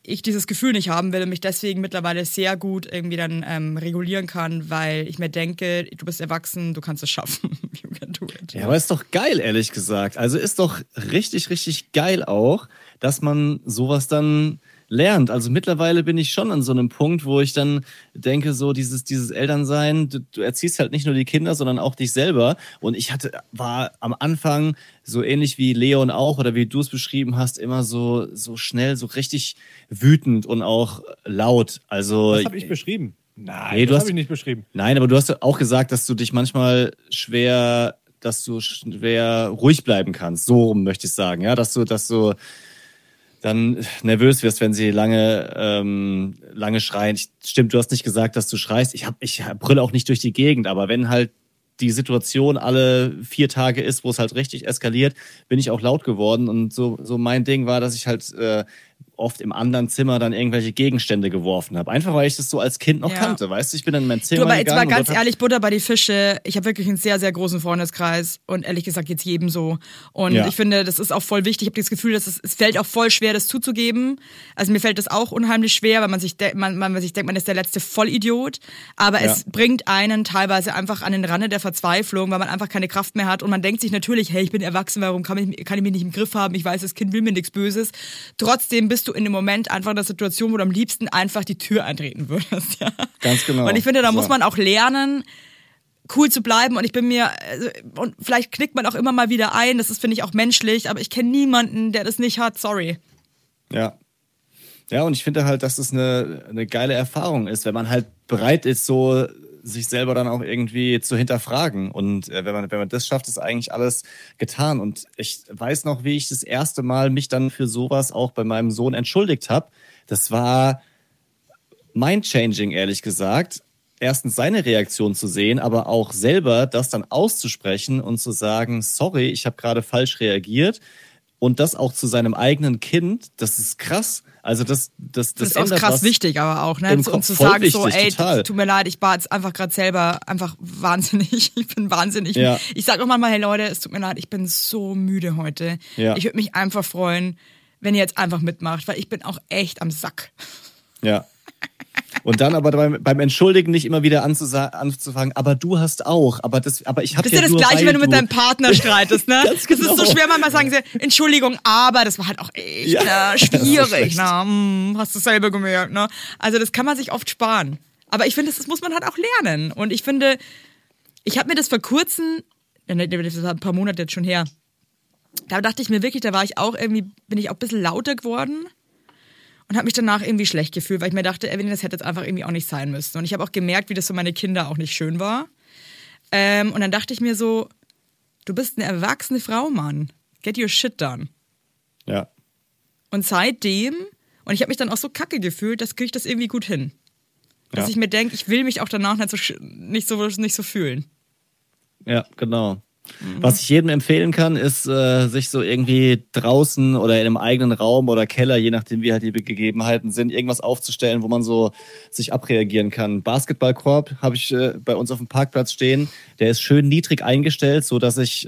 ich dieses Gefühl nicht haben will und mich deswegen mittlerweile sehr gut irgendwie dann regulieren kann, weil ich mir denke, du bist erwachsen, du kannst es schaffen. You can do it. Ja, aber ist doch geil, ehrlich gesagt. Also ist doch richtig, richtig geil auch, dass man sowas dann lernt. Also mittlerweile bin ich schon an so einem Punkt, wo ich dann denke, so dieses Elternsein, du erziehst halt nicht nur die Kinder, sondern auch dich selber. Und ich war am Anfang so ähnlich wie Leon auch oder wie du es beschrieben hast, immer so schnell, so richtig wütend und auch laut. Also, das habe ich beschrieben. Nein, nee, das habe ich nicht beschrieben. Nein, aber du hast auch gesagt, dass du dich manchmal schwer ruhig bleiben kannst. So möchte ich sagen, ja, dass du dann nervös wirst, wenn sie lange schreien. Stimmt, du hast nicht gesagt, dass du schreist. Ich brülle auch nicht durch die Gegend, aber wenn halt die Situation alle 4 Tage ist, wo es halt richtig eskaliert, bin ich auch laut geworden. Und so mein Ding war, dass ich halt oft im anderen Zimmer dann irgendwelche Gegenstände geworfen habe. Einfach, weil ich das so als Kind noch kannte, weißt du? Ich bin dann in mein Zimmer gegangen. Aber jetzt mal ganz ehrlich, Butter bei die Fische. Ich habe wirklich einen sehr, sehr großen Freundeskreis und ehrlich gesagt geht's jedem so. Und ich finde, das ist auch voll wichtig. Ich habe das Gefühl, dass es fällt auch voll schwer, das zuzugeben. Also mir fällt das auch unheimlich schwer, weil man sich denkt, man ist der letzte Vollidiot. Aber es bringt einen teilweise einfach an den Rande der Verzweiflung, weil man einfach keine Kraft mehr hat und man denkt sich natürlich, hey, ich bin erwachsen, warum kann ich mich nicht im Griff haben? Ich weiß, das Kind will mir nichts Böses. Trotzdem bist du in dem Moment einfach in der Situation, wo du am liebsten einfach die Tür eintreten würdest. Ja? Ganz genau. Und ich finde, da muss man auch lernen, cool zu bleiben. Und ich bin mir, und vielleicht knickt man auch immer mal wieder ein, das ist, finde ich, auch menschlich, aber ich kenne niemanden, der das nicht hat, sorry. Ja. Ja, und ich finde halt, dass es eine geile Erfahrung ist, wenn man halt bereit ist, so sich selber dann auch irgendwie zu hinterfragen. Und wenn man das schafft, ist eigentlich alles getan. Und ich weiß noch, wie ich das erste Mal mich dann für sowas auch bei meinem Sohn entschuldigt habe. Das war mind-changing, ehrlich gesagt. Erstens seine Reaktion zu sehen, aber auch selber das dann auszusprechen und zu sagen, sorry, ich habe gerade falsch reagiert. Und das auch zu seinem eigenen Kind, das ist krass. Also das ist auch krass wichtig, aber auch, ne? Und zu sagen so, ey, tut mir leid, ich war jetzt einfach gerade selber einfach wahnsinnig. Ich bin wahnsinnig. Ja. Ich sag auch manchmal, hey Leute, es tut mir leid, ich bin so müde heute. Ja. Ich würde mich einfach freuen, wenn ihr jetzt einfach mitmacht, weil ich bin auch echt am Sack. Ja. Und dann aber beim Entschuldigen nicht immer wieder anzufangen, aber du hast auch, aber ich habe ja nur... Das ist ja das Gleiche, wenn du mit deinem Partner streitest, ne? Das genau. Ist so schwer, manchmal sagen sie, Entschuldigung, aber das war halt auch echt schwierig, ne? Hast du selber gemerkt, ne? Also das kann man sich oft sparen. Aber ich finde, das muss man halt auch lernen. Und ich finde, ich habe mir das vor kurzem, das ist ein paar Monate jetzt schon her, da dachte ich mir wirklich, bin ich auch ein bisschen lauter geworden. Und habe mich danach irgendwie schlecht gefühlt, weil ich mir dachte, Evelyn, das hätte jetzt einfach irgendwie auch nicht sein müssen. Und ich habe auch gemerkt, wie das für meine Kinder auch nicht schön war. Und dann dachte ich mir so, du bist eine erwachsene Frau, Mann. Get your shit done. Ja. Und seitdem, und ich habe mich dann auch so kacke gefühlt, das kriege ich das irgendwie gut hin. Dass ich mir denke, ich will mich auch danach nicht so fühlen. Ja, genau. Was ich jedem empfehlen kann, ist, sich so irgendwie draußen oder in einem eigenen Raum oder Keller, je nachdem wie halt die Gegebenheiten sind, irgendwas aufzustellen, wo man so sich abreagieren kann. Basketballkorb habe ich bei uns auf dem Parkplatz stehen. Der ist schön niedrig eingestellt, so dass ich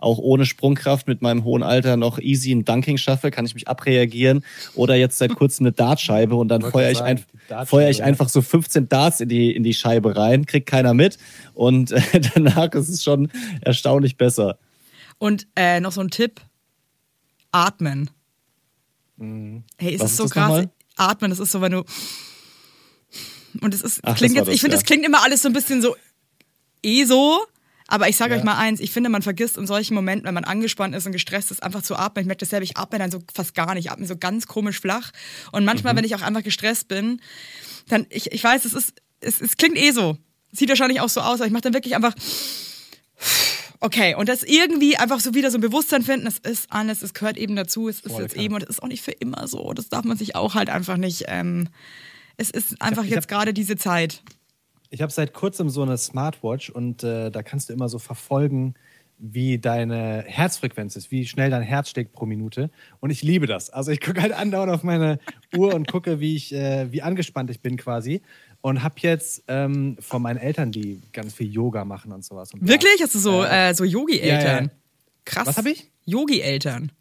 auch ohne Sprungkraft mit meinem hohen Alter noch easy ein Dunking schaffe, kann ich mich abreagieren. Oder jetzt seit kurzem eine Dartscheibe und dann feuer ich einfach so 15 Darts in die Scheibe rein, kriegt keiner mit und danach ist es schon erstaunlich besser. Und noch so ein Tipp, atmen. Mhm. Hey, ist es so krass? Nochmal? Atmen, das ist so, wenn du... Und es ist, das klingt immer alles so ein bisschen so so. Aber ich sage euch mal eins, ich finde, man vergisst in solchen Momenten, wenn man angespannt ist und gestresst ist, einfach zu atmen. Ich merke das selber, ich atme dann so fast gar nicht, ich atme so ganz komisch flach. Und manchmal, wenn ich auch einfach gestresst bin, dann, ich weiß, es klingt so. Sieht wahrscheinlich auch so aus, aber ich mache dann wirklich einfach, okay. Und das irgendwie einfach so wieder so ein Bewusstsein finden, es ist alles, es gehört eben dazu, es ist jetzt eben und es ist auch nicht für immer so. Das darf man sich auch halt einfach nicht, es ist einfach jetzt gerade diese Zeit. Ich habe seit kurzem so eine Smartwatch und da kannst du immer so verfolgen, wie deine Herzfrequenz ist, wie schnell dein Herz schlägt pro Minute. Und ich liebe das. Also ich gucke halt andauernd auf meine Uhr und gucke, wie angespannt ich bin quasi. Und habe jetzt von meinen Eltern, die ganz viel Yoga machen und sowas. Und wirklich? Hast du so Yogi-Eltern? Ja. Krass. Was habe ich? Yogi-Eltern.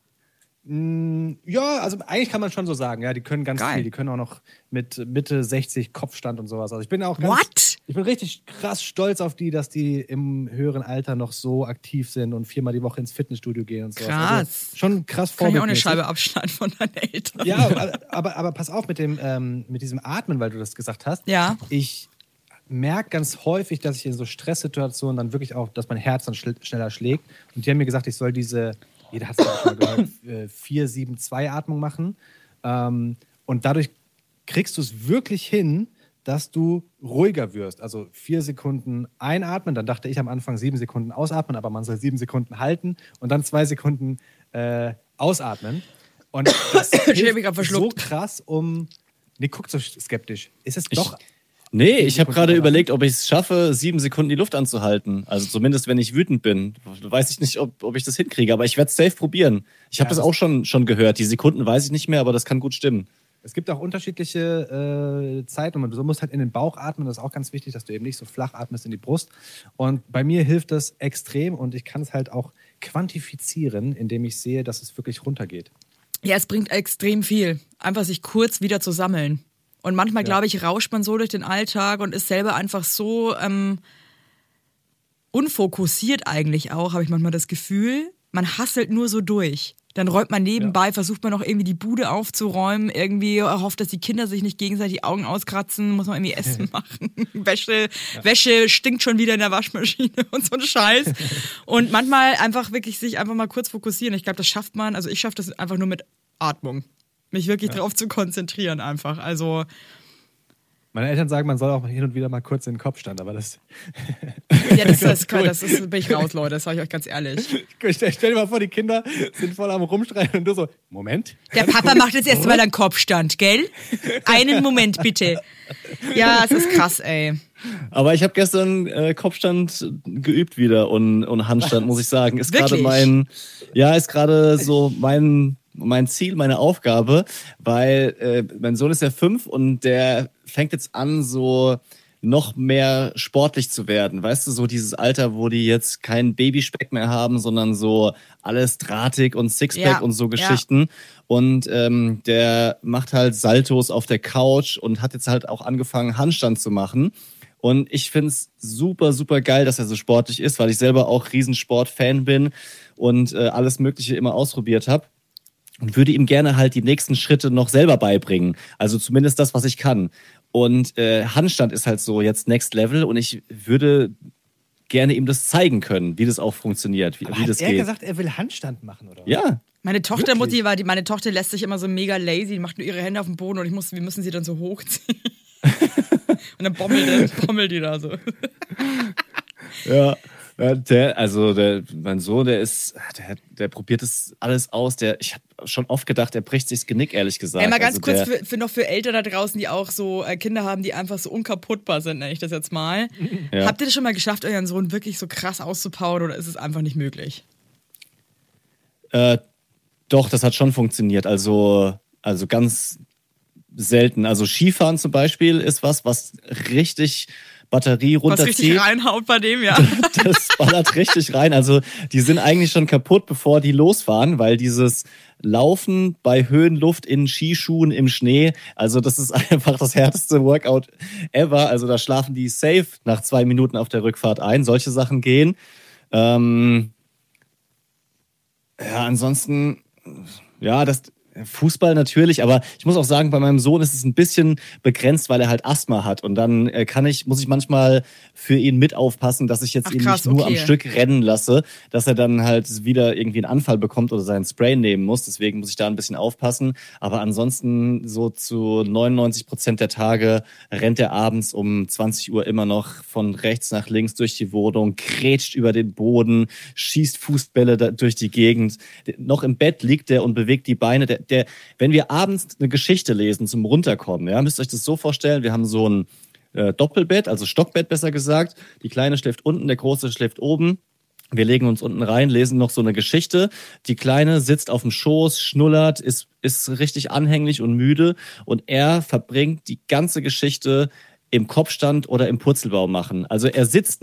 Ja, also eigentlich kann man schon so sagen, ja, die können ganz viel, die können auch noch mit Mitte 60 Kopfstand und sowas. Also ich bin auch ich bin richtig krass stolz auf die, dass die im höheren Alter noch so aktiv sind und 4-mal die Woche ins Fitnessstudio gehen und sowas. Krass. Also schon krass vorbildlich. Kann ich auch eine Scheibe abschneiden von deinen Eltern. Ja, aber pass auf mit diesem Atmen, weil du das gesagt hast. Ja. Ich merke ganz häufig, dass ich in so Stresssituationen dann wirklich auch, dass mein Herz dann schneller schlägt. Und die haben mir gesagt, ich soll diese... Jeder hat es auch schon gehört, 4-7-2-Atmung machen. Und dadurch kriegst du es wirklich hin, dass du ruhiger wirst. Also 4 Sekunden einatmen, dann dachte ich am Anfang 7 Sekunden ausatmen, aber man soll 7 Sekunden halten und dann 2 Sekunden ausatmen. Und das ist so krass um... Nick guckt so skeptisch. Ist es doch... Nee, ich habe gerade überlegt, ob ich es schaffe, 7 Sekunden die Luft anzuhalten. Also zumindest, wenn ich wütend bin. Weiß ich nicht, ob ich das hinkriege, aber ich werde es safe probieren. Ich habe das auch schon gehört. Die Sekunden weiß ich nicht mehr, aber das kann gut stimmen. Es gibt auch unterschiedliche Zeiten. Man muss halt in den Bauch atmen. Das ist auch ganz wichtig, dass du eben nicht so flach atmest in die Brust. Und bei mir hilft das extrem. Und ich kann es halt auch quantifizieren, indem ich sehe, dass es wirklich runtergeht. Ja, es bringt extrem viel. Einfach sich kurz wieder zu sammeln. Und manchmal, glaube ich, rauscht man so durch den Alltag und ist selber einfach so unfokussiert eigentlich auch, habe ich manchmal das Gefühl. Man hasselt nur so durch. Dann räumt man nebenbei, versucht man noch irgendwie die Bude aufzuräumen, irgendwie hofft, dass die Kinder sich nicht gegenseitig die Augen auskratzen, muss man irgendwie Essen machen. Wäsche stinkt schon wieder in der Waschmaschine und so ein Scheiß. Und manchmal einfach wirklich sich einfach mal kurz fokussieren. Ich glaube, das schafft man, also ich schaffe das einfach nur mit Atmung. Mich wirklich drauf zu konzentrieren einfach, also... Meine Eltern sagen, man soll auch hin und wieder mal kurz in den Kopfstand, aber das... Ja, das bin ich raus, Leute, das sage ich euch ganz ehrlich. Stell dir mal vor, die Kinder sind voll am Rumschreien und du so, Moment. Der Papa macht jetzt erst mal einen Kopfstand, gell? Einen Moment, bitte. Ja, es ist krass, ey. Aber ich habe gestern Kopfstand geübt wieder und Handstand, muss ich sagen. Ist gerade mein Ziel, meine Aufgabe, weil mein Sohn ist ja 5 und der fängt jetzt an, so noch mehr sportlich zu werden. Weißt du, so dieses Alter, wo die jetzt keinen Babyspeck mehr haben, sondern so alles drahtig und Sixpack und so Geschichten. Ja. Und der macht halt Saltos auf der Couch und hat jetzt halt auch angefangen, Handstand zu machen. Und ich finde es super, super geil, dass er so sportlich ist, weil ich selber auch Riesensport-Fan bin und alles Mögliche immer ausprobiert habe. Und würde ihm gerne halt die nächsten Schritte noch selber beibringen. Also zumindest das, was ich kann. Und Handstand ist halt so jetzt Next Level. Und ich würde gerne ihm das zeigen können, wie das auch funktioniert, wie das geht. Hat er gesagt, er will Handstand machen, oder? Ja. Meine Tochter, meine Tochter lässt sich immer so mega lazy, die macht nur ihre Hände auf den Boden und wir müssen sie dann so hochziehen. Und dann bommelt die da so. Ja. Mein Sohn, der probiert das alles aus. Ich habe schon oft gedacht, der bricht sich das Genick, ehrlich gesagt. Mal ganz kurz für Eltern da draußen, die auch so Kinder haben, die einfach so unkaputtbar sind, nenne ich das jetzt mal. Ja. Habt ihr das schon mal geschafft, euren Sohn wirklich so krass auszupauen oder ist es einfach nicht möglich? Doch, das hat schon funktioniert. Also ganz selten. Also Skifahren zum Beispiel ist was richtig... Batterie runterzieht. Was richtig reinhaut bei dem, ja. Das ballert richtig rein. Also die sind eigentlich schon kaputt, bevor die losfahren, weil dieses Laufen bei Höhenluft in Skischuhen im Schnee, also das ist einfach das härteste Workout ever. Also da schlafen die safe nach 2 Minuten auf der Rückfahrt ein. Solche Sachen gehen. Ansonsten, das... Fußball natürlich, aber ich muss auch sagen, bei meinem Sohn ist es ein bisschen begrenzt, weil er halt Asthma hat und dann muss ich manchmal für ihn mit aufpassen, dass ich jetzt ihn nicht nur am Stück rennen lasse, dass er dann halt wieder irgendwie einen Anfall bekommt oder seinen Spray nehmen muss, deswegen muss ich da ein bisschen aufpassen, aber ansonsten so zu 99% der Tage rennt er abends um 20 Uhr immer noch von rechts nach links durch die Wohnung, krätscht über den Boden, schießt Fußbälle durch die Gegend, noch im Bett liegt der und bewegt die Beine, wenn wir abends eine Geschichte lesen zum Runterkommen, müsst ihr euch das so vorstellen, wir haben so ein Doppelbett, also Stockbett besser gesagt, die Kleine schläft unten, der Große schläft oben, wir legen uns unten rein, lesen noch so eine Geschichte, die Kleine sitzt auf dem Schoß, schnullert, ist richtig anhänglich und müde und er verbringt die ganze Geschichte im Kopfstand oder im Purzelbaum machen. Also er sitzt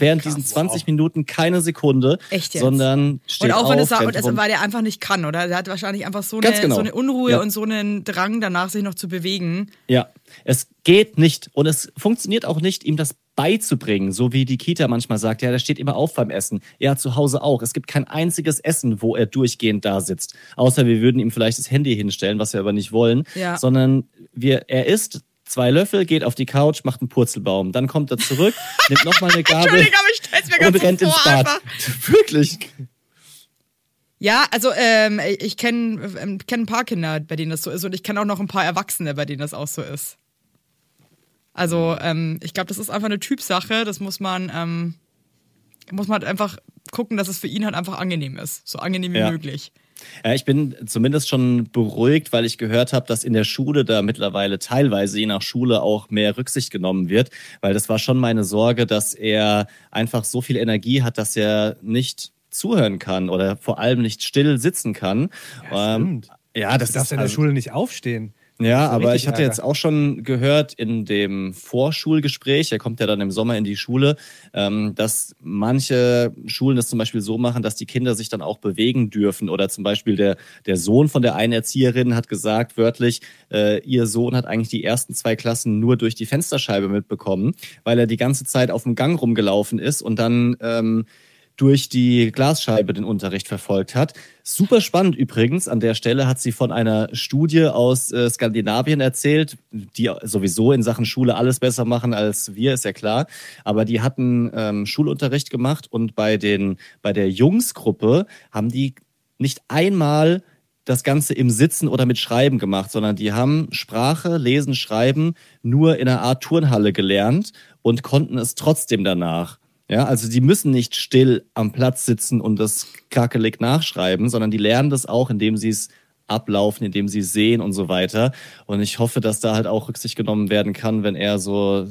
während diesen 20 Minuten keine Sekunde, sondern steht auf. Weil er einfach nicht kann, oder? Er hat wahrscheinlich einfach so eine Unruhe und so einen Drang danach, sich noch zu bewegen. Ja, es geht nicht und es funktioniert auch nicht, ihm das beizubringen, so wie die Kita manchmal sagt, der steht immer auf beim Essen. Ja, zu Hause auch. Es gibt kein einziges Essen, wo er durchgehend da sitzt. Außer wir würden ihm vielleicht das Handy hinstellen, was wir aber nicht wollen, sondern er isst 2 Löffel, geht auf die Couch, macht einen Purzelbaum. Dann kommt er zurück, nimmt nochmal eine Gabel und rennt ins Bad. Einfach. Wirklich. Ja, also ich kenne ein paar Kinder, bei denen das so ist. Und ich kenne auch noch ein paar Erwachsene, bei denen das auch so ist. Also ich glaube, das ist einfach eine Typsache. Das muss man halt einfach gucken, dass es für ihn halt einfach angenehm ist. So angenehm wie möglich. Ja, ich bin zumindest schon beruhigt, weil ich gehört habe, dass in der Schule da mittlerweile teilweise je nach Schule auch mehr Rücksicht genommen wird, weil das war schon meine Sorge, dass er einfach so viel Energie hat, dass er nicht zuhören kann oder vor allem nicht still sitzen kann. Ja, stimmt. Ja, das du darfst in der Schule nicht aufstehen. Ja, aber ich hatte jetzt auch schon gehört in dem Vorschulgespräch, er kommt ja dann im Sommer in die Schule, dass manche Schulen das zum Beispiel so machen, dass die Kinder sich dann auch bewegen dürfen. Oder zum Beispiel der Sohn von der einen Erzieherin hat gesagt wörtlich, ihr Sohn hat eigentlich die ersten 2 Klassen nur durch die Fensterscheibe mitbekommen, weil er die ganze Zeit auf dem Gang rumgelaufen ist und dann durch die Glasscheibe den Unterricht verfolgt hat. Super spannend übrigens, an der Stelle hat sie von einer Studie aus Skandinavien erzählt, die sowieso in Sachen Schule alles besser machen als wir, ist ja klar. Aber die hatten Schulunterricht gemacht und bei der Jungsgruppe haben die nicht einmal das Ganze im Sitzen oder mit Schreiben gemacht, sondern die haben Sprache, Lesen, Schreiben nur in einer Art Turnhalle gelernt und konnten es trotzdem danach. Ja, also die müssen nicht still am Platz sitzen und das kakelig nachschreiben, sondern die lernen das auch, indem sie es ablaufen, indem sie sehen und so weiter. Und ich hoffe, dass da halt auch Rücksicht genommen werden kann, wenn er so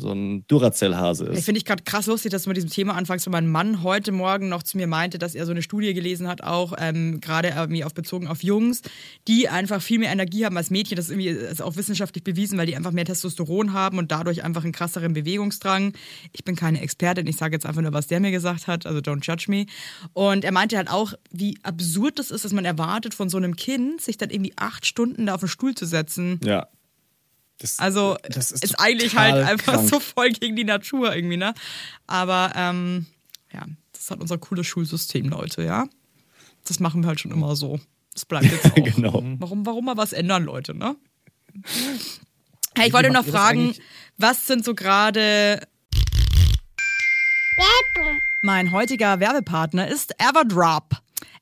ein Duracell-Hase ist. Ich finde ich gerade krass lustig, dass du mit diesem Thema anfängst, weil mein Mann heute Morgen noch zu mir meinte, dass er so eine Studie gelesen hat, auch gerade bezogen auf Jungs, die einfach viel mehr Energie haben als Mädchen. Das ist auch wissenschaftlich bewiesen, weil die einfach mehr Testosteron haben und dadurch einfach einen krasseren Bewegungsdrang. Ich bin keine Expertin, ich sage jetzt einfach nur, was der mir gesagt hat, also don't judge me. Und er meinte halt auch, wie absurd das ist, dass man erwartet von so einem Kind, sich dann irgendwie 8 Stunden da auf den Stuhl zu setzen. Ja. Das ist eigentlich halt einfach krank. So voll gegen die Natur irgendwie, ne? Aber ja, das hat unser cooles Schulsystem, Leute, ja? Das machen wir halt schon immer so. Das bleibt jetzt auch. Genau. Warum mal was ändern, Leute, ne? Hey, ich wollte noch fragen, was sind so gerade... Mein heutiger Werbepartner ist Everdrop.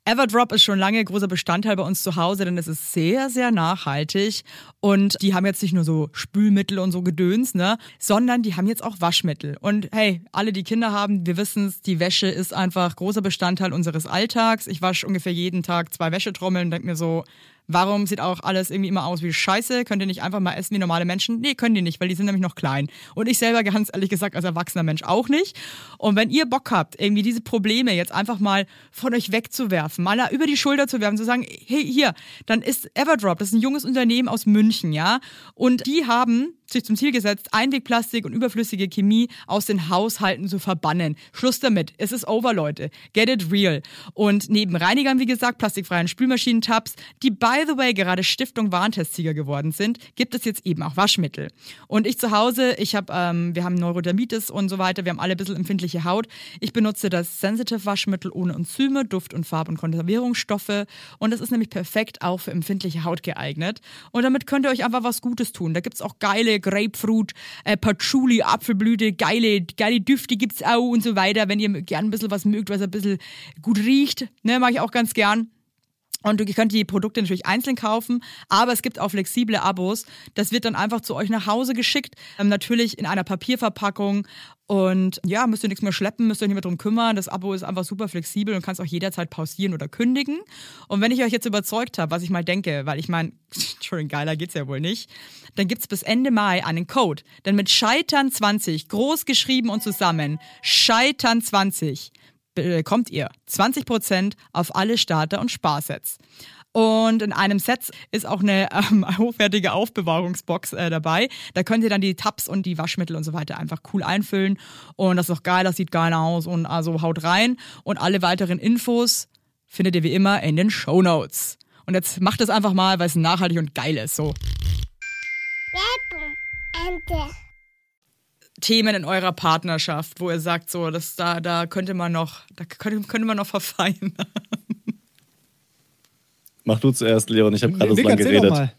Everdrop ist schon lange großer Bestandteil bei uns zu Hause, denn es ist sehr, sehr nachhaltig. Und die haben jetzt nicht nur so Spülmittel und so Gedöns, ne, sondern die haben jetzt auch Waschmittel. Und hey, alle, die Kinder haben, wir wissen es, die Wäsche ist einfach großer Bestandteil unseres Alltags. Ich wasche ungefähr jeden Tag 2 Wäschetrommeln und denke mir so, warum sieht auch alles irgendwie immer aus wie Scheiße? Könnt ihr nicht einfach mal essen wie normale Menschen? Nee, können die nicht, weil die sind nämlich noch klein. Und ich selber, ganz ehrlich gesagt, als erwachsener Mensch auch nicht. Und wenn ihr Bock habt, irgendwie diese Probleme jetzt einfach mal von euch wegzuwerfen, mal über die Schulter zu werfen, zu sagen, hey, hier, dann ist Everdrop, das ist ein junges Unternehmen aus München, ja? Und die haben sich zum Ziel gesetzt, Einwegplastik und überflüssige Chemie aus den Haushalten zu verbannen. Schluss damit. Es ist over, Leute. Get it real. Und neben Reinigern, wie gesagt, plastikfreien Spülmaschinentabs, die by the way gerade Stiftung Warentest-Sieger geworden sind, gibt es jetzt eben auch Waschmittel. Und ich zu Hause, wir haben Neurodermitis und so weiter, wir haben alle ein bisschen empfindliche Haut. Ich benutze das Sensitive Waschmittel ohne Enzyme, Duft- und Farb- und Konservierungsstoffe. Und das ist nämlich perfekt auch für empfindliche Haut geeignet. Und damit könnt ihr euch einfach was Gutes tun. Da gibt es auch geile Grapefruit, Patchouli, Apfelblüte, geile Düfte gibt's auch und so weiter, wenn ihr gern ein bisschen was mögt, was ein bisschen gut riecht, ne, mag ich auch ganz gern. Und ihr könnt die Produkte natürlich einzeln kaufen, aber es gibt auch flexible Abos. Das wird dann einfach zu euch nach Hause geschickt, natürlich in einer Papierverpackung. Und ja, müsst ihr nichts mehr schleppen, müsst ihr nicht mehr drum kümmern. Das Abo ist einfach super flexibel und kannst auch jederzeit pausieren oder kündigen. Und wenn ich euch jetzt überzeugt habe, was ich mal denke, weil ich meine, Entschuldigung, geiler geht's ja wohl nicht, dann gibt's bis Ende Mai einen Code. Denn mit Scheitern20, groß geschrieben und zusammen, Scheitern20, bekommt ihr 20% auf alle Starter- und Sparsets. Und in einem Set ist auch eine hochwertige Aufbewahrungsbox dabei. Da könnt ihr dann die Tabs und die Waschmittel und so weiter einfach cool einfüllen. Und das ist auch geil, das sieht geil aus. Und also haut rein. Und alle weiteren Infos findet ihr wie immer in den Shownotes. Und jetzt macht es einfach mal, weil es nachhaltig und geil ist. So. Themen in eurer Partnerschaft, wo ihr sagt, so, dass da könnte man noch verfeinern. Mach du zuerst, Leon, ich habe gerade so lange geredet.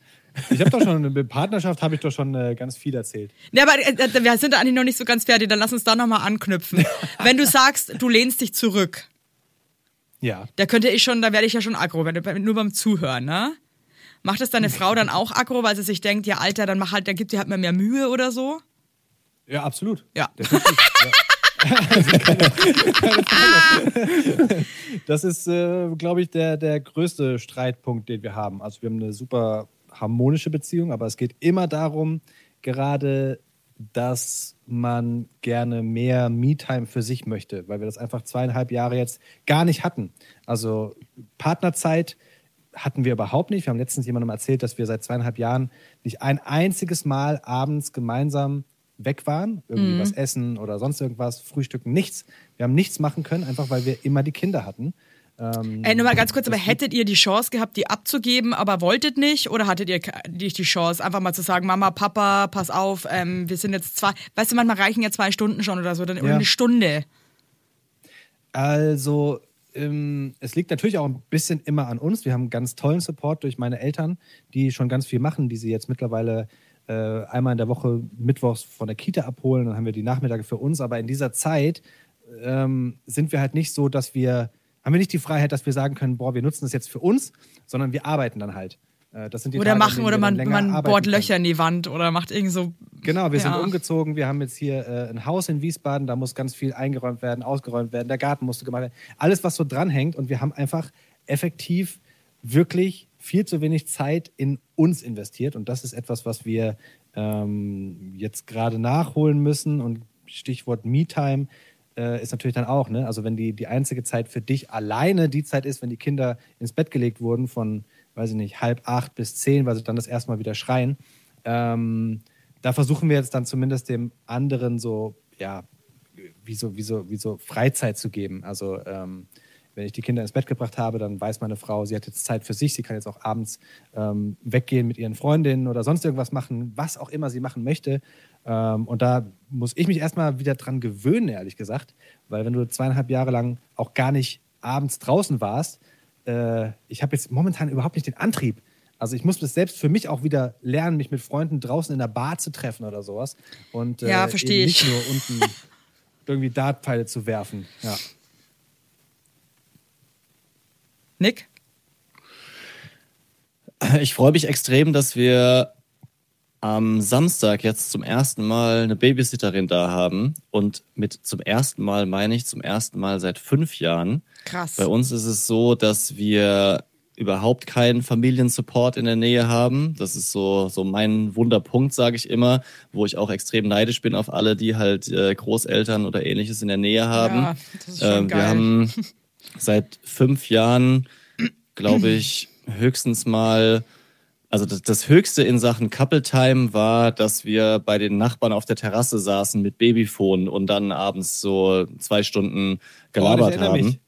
Ich habe doch schon, mit Partnerschaft habe ich doch schon ganz viel erzählt. Ja, aber wir sind da eigentlich noch nicht so ganz fertig, dann lass uns da nochmal anknüpfen. Wenn du sagst, du lehnst dich zurück. Ja. Da werde ich ja schon aggro, nur beim Zuhören, ne? Macht das deine Frau dann auch aggro, weil sie sich denkt, ja Alter, dann gibt dir halt mal mehr Mühe oder so? Ja, absolut. Ja. Das ist, glaube ich, der größte Streitpunkt, den wir haben. Also wir haben eine super harmonische Beziehung, aber es geht immer darum, gerade, dass man gerne mehr Me-Time für sich möchte, weil wir das einfach 2,5 Jahre jetzt gar nicht hatten. Also Partnerzeit hatten wir überhaupt nicht. Wir haben letztens jemandem erzählt, dass wir seit 2,5 Jahren nicht ein einziges Mal abends gemeinsam weg waren, irgendwie was essen oder sonst irgendwas, frühstücken, nichts. Wir haben nichts machen können, einfach weil wir immer die Kinder hatten. Nur mal ganz kurz, aber hättet ihr die Chance gehabt, die abzugeben, aber wolltet nicht? Oder hattet ihr nicht die Chance, einfach mal zu sagen, Mama, Papa, pass auf, wir sind jetzt 2, weißt du, manchmal reichen ja 2 Stunden schon oder so, dann eine Stunde. Also, es liegt natürlich auch ein bisschen immer an uns. Wir haben ganz tollen Support durch meine Eltern, die schon ganz viel machen, die sie jetzt mittlerweile einmal in der Woche mittwochs von der Kita abholen. Dann haben wir die Nachmittage für uns. Aber in dieser Zeit sind wir halt nicht so, dass wir haben wir nicht die Freiheit, dass wir sagen können, boah, wir nutzen das jetzt für uns, sondern wir arbeiten dann halt. Das sind die oder Tage, machen, oder man bohrt Löcher in die Wand oder macht irgend so. Genau, wir sind umgezogen, wir haben jetzt hier ein Haus in Wiesbaden, da muss ganz viel eingeräumt werden, ausgeräumt werden, der Garten musste gemacht werden. Alles, was so dranhängt, und wir haben einfach effektiv wirklich viel zu wenig Zeit in uns investiert, und das ist etwas, was wir jetzt gerade nachholen müssen. Und Stichwort Me-Time ist natürlich dann auch, ne? Also wenn die einzige Zeit für dich alleine die Zeit ist, wenn die Kinder ins Bett gelegt wurden von, weiß ich nicht, 7:30 bis 10, weil sie dann das erste Mal wieder schreien. Da versuchen wir jetzt dann zumindest dem anderen so, ja, wie so Freizeit zu geben. Also wenn ich die Kinder ins Bett gebracht habe, dann weiß meine Frau, sie hat jetzt Zeit für sich, sie kann jetzt auch abends weggehen mit ihren Freundinnen oder sonst irgendwas machen, was auch immer sie machen möchte. Und da muss ich mich erstmal wieder dran gewöhnen, ehrlich gesagt. Weil wenn du 2,5 Jahre lang auch gar nicht abends draußen warst, ich habe jetzt momentan überhaupt nicht den Antrieb. Also ich muss das selbst für mich auch wieder lernen, mich mit Freunden draußen in der Bar zu treffen oder sowas. Und verstehe ich. Nicht nur unten irgendwie Dartpfeile zu werfen. Ja. Nick? Ich freue mich extrem, dass wir am Samstag jetzt zum ersten Mal eine Babysitterin da haben, und mit zum ersten Mal meine ich zum ersten Mal seit 5 Jahren. Krass. Bei uns ist es so, dass wir überhaupt keinen Familiensupport in der Nähe haben. Das ist so mein Wunderpunkt, sage ich immer, wo ich auch extrem neidisch bin auf alle, die halt Großeltern oder Ähnliches in der Nähe haben. Ja, das ist schon geil. Wir haben seit 5 Jahren, glaube ich, höchstens mal. Also das Höchste in Sachen Couple-Time war, dass wir bei den Nachbarn auf der Terrasse saßen mit Babyfon und dann abends so 2 Stunden gelabert haben.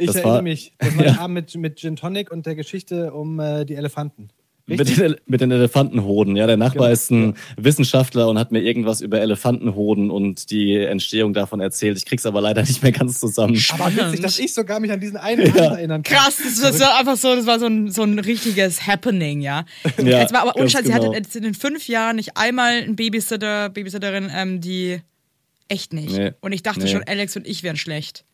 Ich erinnere mich. Das war ein Abend mit Gin Tonic und der Geschichte um die Elefanten. Mit den Elefantenhoden, ja. Der Nachbar ist ein Wissenschaftler und hat mir irgendwas über Elefantenhoden und die Entstehung davon erzählt. Ich krieg's aber leider nicht mehr ganz zusammen. Aber witzig, dass ich sogar mich an diesen einen Abend erinnern kann. Krass, das war einfach so, das war so ein richtiges Happening, ja. Jetzt war aber ohne Scheiß, sie hatte jetzt in den 5 Jahren nicht einmal einen Babysitterin, die echt nicht. Nee. Und ich dachte schon, Alex und ich wären schlecht.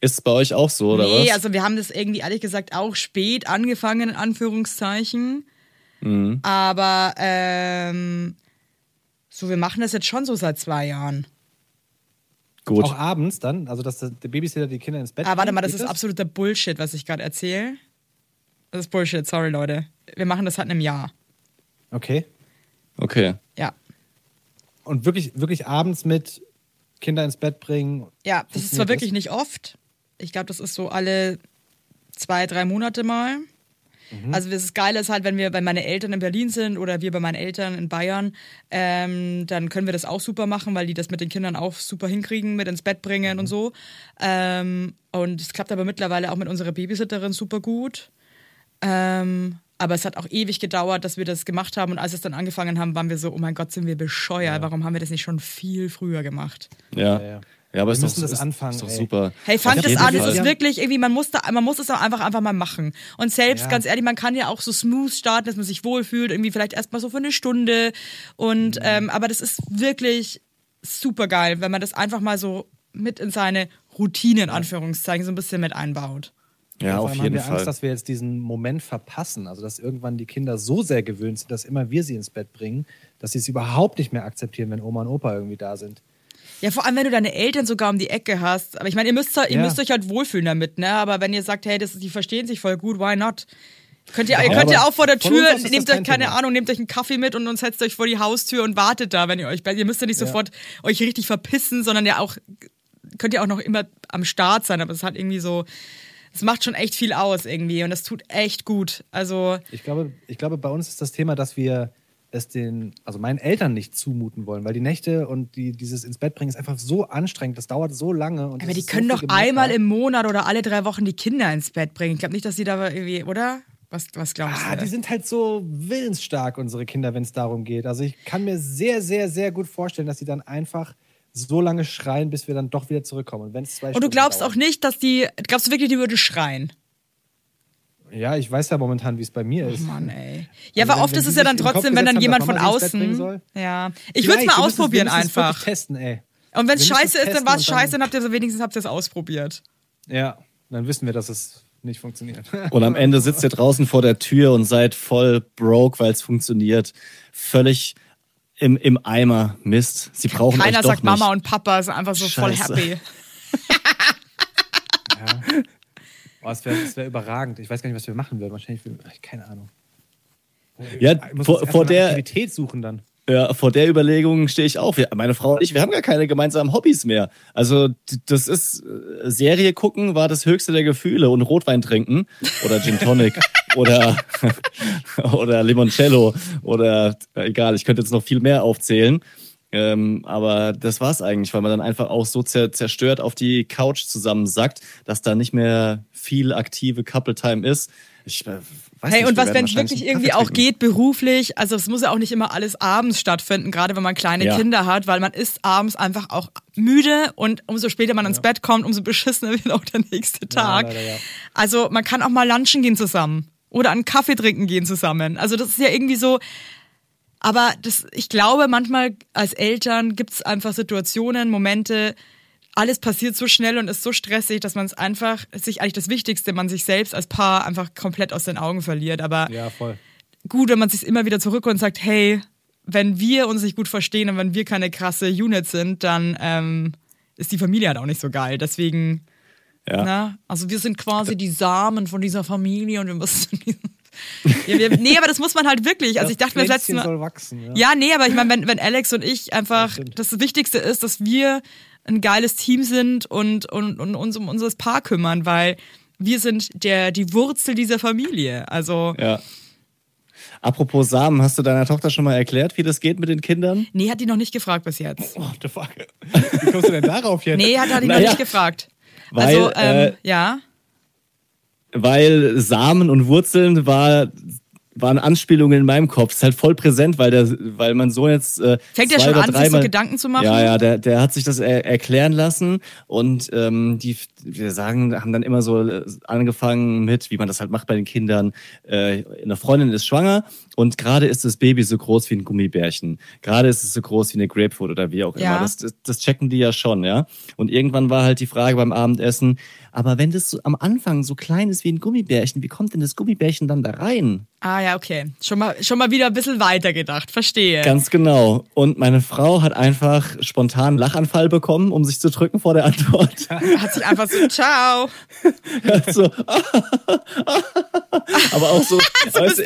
Ist es bei euch auch so, oder was? Nee, also wir haben das irgendwie, ehrlich gesagt, auch spät angefangen, in Anführungszeichen. Mhm. Aber wir machen das jetzt schon so seit 2 Jahren. Gut. Auch abends dann? Also, dass der Babysitter die Kinder ins Bett bringt? Ah, warte mal, das ist absoluter Bullshit, was ich gerade erzähle. Das ist Bullshit, sorry, Leute. Wir machen das halt in einem Jahr. Okay. Ja. Und wirklich, wirklich abends mit Kinder ins Bett bringen? Ja, das ist zwar wirklich nicht oft. Ich glaube, das ist so alle 2-3 Monate mal. Mhm. Also das Geile ist halt, wenn wir bei meinen Eltern in Berlin sind oder wir bei meinen Eltern in Bayern, dann können wir das auch super machen, weil die das mit den Kindern auch super hinkriegen, mit ins Bett bringen und so. Und es klappt aber mittlerweile auch mit unserer Babysitterin super gut. Aber es hat auch ewig gedauert, dass wir das gemacht haben. Und als wir es dann angefangen haben, waren wir so, oh mein Gott, sind wir bescheuert. Ja. Warum haben wir das nicht schon viel früher gemacht? Ja, aber wir müssen das anfangen. Ist doch super. Hey, fangt das an. Es ist wirklich irgendwie, man muss es auch einfach mal machen. Und selbst, ganz ehrlich, man kann ja auch so smooth starten, dass man sich wohlfühlt. Irgendwie vielleicht erstmal so für eine Stunde. Und aber das ist wirklich super geil, wenn man das einfach mal so mit in seine Routine, in Anführungszeichen, so ein bisschen mit einbaut. Ja, auf jeden Fall. Wir haben Angst, dass wir jetzt diesen Moment verpassen. Also, dass irgendwann die Kinder so sehr gewöhnt sind, dass immer wir sie ins Bett bringen, dass sie es überhaupt nicht mehr akzeptieren, wenn Oma und Opa irgendwie da sind. Ja, vor allem, wenn du deine Eltern sogar um die Ecke hast. Aber ich meine, ihr müsst euch halt wohlfühlen damit, ne? Aber wenn ihr sagt, hey, die verstehen sich voll gut, why not? Ihr könnt ja auch vor der Tür, nehmt euch einen Kaffee mit und setzt euch vor die Haustür und wartet da, wenn ihr euch, ihr müsst ja nicht sofort euch richtig verpissen, sondern könnt ihr auch noch immer am Start sein, aber es hat irgendwie so, es macht schon echt viel aus irgendwie und das tut echt gut. Also ich glaube, bei uns ist das Thema, dass wir es meinen Eltern nicht zumuten wollen, weil die Nächte und dieses ins Bett bringen ist einfach so anstrengend, das dauert so lange. Und aber die können doch einmal im Monat oder alle 3 Wochen die Kinder ins Bett bringen. Ich glaube nicht, dass die da irgendwie, oder? Was glaubst du? Die sind halt so willensstark, unsere Kinder, wenn es darum geht. Also ich kann mir sehr, sehr, sehr gut vorstellen, dass die dann einfach so lange schreien, bis wir dann doch wieder zurückkommen. Und du glaubst dauert. Auch nicht, dass glaubst du wirklich, die würden schreien? Ja, ich weiß ja momentan, wie es bei mir ist. Oh Mann, ey. Ja, aber also oft ist es ja dann trotzdem, wenn dann jemand von außen... Ja. Ich würde es mal ausprobieren einfach. Es testen, ey. Und wenn es scheiße ist, dann war es scheiße, dann habt ihr es ausprobiert. Ja, dann wissen wir, dass es nicht funktioniert. Und am Ende sitzt ihr draußen vor der Tür und seid voll broke, weil es funktioniert. Völlig im Eimer. Mist. Sie brauchen euch doch nicht. Keiner sagt Mama und Papa, sind einfach so scheiße. Voll happy. Ja. Oh, das wäre überragend. Ich weiß gar nicht, was wir machen würden. Wahrscheinlich, keine Ahnung. Ja, vor der Aktivität suchen dann. Ja, vor der Überlegung stehe ich auch. Meine Frau und ich, wir haben gar keine gemeinsamen Hobbys mehr. Also das ist, Serie gucken war das höchste der Gefühle und Rotwein trinken oder Gin Tonic oder Limoncello oder egal, ich könnte jetzt noch viel mehr aufzählen. Aber das war's eigentlich, weil man dann einfach auch so zerstört auf die Couch zusammensackt, dass da nicht mehr viel aktive Couple-Time ist. Ich weiß nicht, und was, wenn es wirklich irgendwie auch geht, beruflich, also es muss ja auch nicht immer alles abends stattfinden, gerade wenn man kleine Kinder hat, weil man ist abends einfach auch müde und umso später man ins Bett kommt, umso beschissener wird auch der nächste Tag. Ja. Also man kann auch mal lunchen gehen zusammen oder einen Kaffee trinken gehen zusammen. Also das ist ja irgendwie so... Aber ich glaube, manchmal als Eltern gibt es einfach Situationen, Momente, alles passiert so schnell und ist so stressig, dass man es einfach, eigentlich das Wichtigste, man sich selbst als Paar einfach komplett aus den Augen verliert. Aber gut, wenn man sich immer wieder zurückholt und sagt, hey, wenn wir uns nicht gut verstehen und wenn wir keine krasse Unit sind, dann ist die Familie halt auch nicht so geil. Deswegen, also wir sind quasi die Samen von dieser Familie und wir müssen... aber das muss man halt wirklich. Also ich dachte mir letztes Mal soll wachsen, aber ich meine, wenn Alex und ich einfach das Wichtigste ist, dass wir ein geiles Team sind und uns um unser Paar kümmern, weil wir sind die Wurzel dieser Familie. Also Apropos Samen, hast du deiner Tochter schon mal erklärt, wie das geht mit den Kindern? Nee, hat die noch nicht gefragt bis jetzt. Oh, the fuck. Wie kommst du denn darauf jetzt? Nee, hat die noch nicht gefragt. Weil, also weil Samen und Wurzeln waren Anspielungen in meinem Kopf. Ist halt voll präsent, weil mein Sohn jetzt fängt ja schon an, sich so Gedanken zu machen. Ja, der hat sich das erklären lassen und haben dann immer so angefangen mit, wie man das halt macht bei den Kindern. Eine Freundin ist schwanger und gerade ist das Baby so groß wie ein Gummibärchen. Gerade ist es so groß wie eine Grapefruit oder wie auch immer. Das checken die ja schon, ja. Und irgendwann war halt die Frage beim Abendessen, aber wenn das so am Anfang so klein ist wie ein Gummibärchen, wie kommt denn das Gummibärchen dann da rein? Ah ja, okay. Schon mal wieder ein bisschen weiter gedacht, verstehe. Ganz genau. Und meine Frau hat einfach spontan einen Lachanfall bekommen, um sich zu drücken vor der Antwort. Hat sich einfach so, ciao. So, aber auch so, weißt du,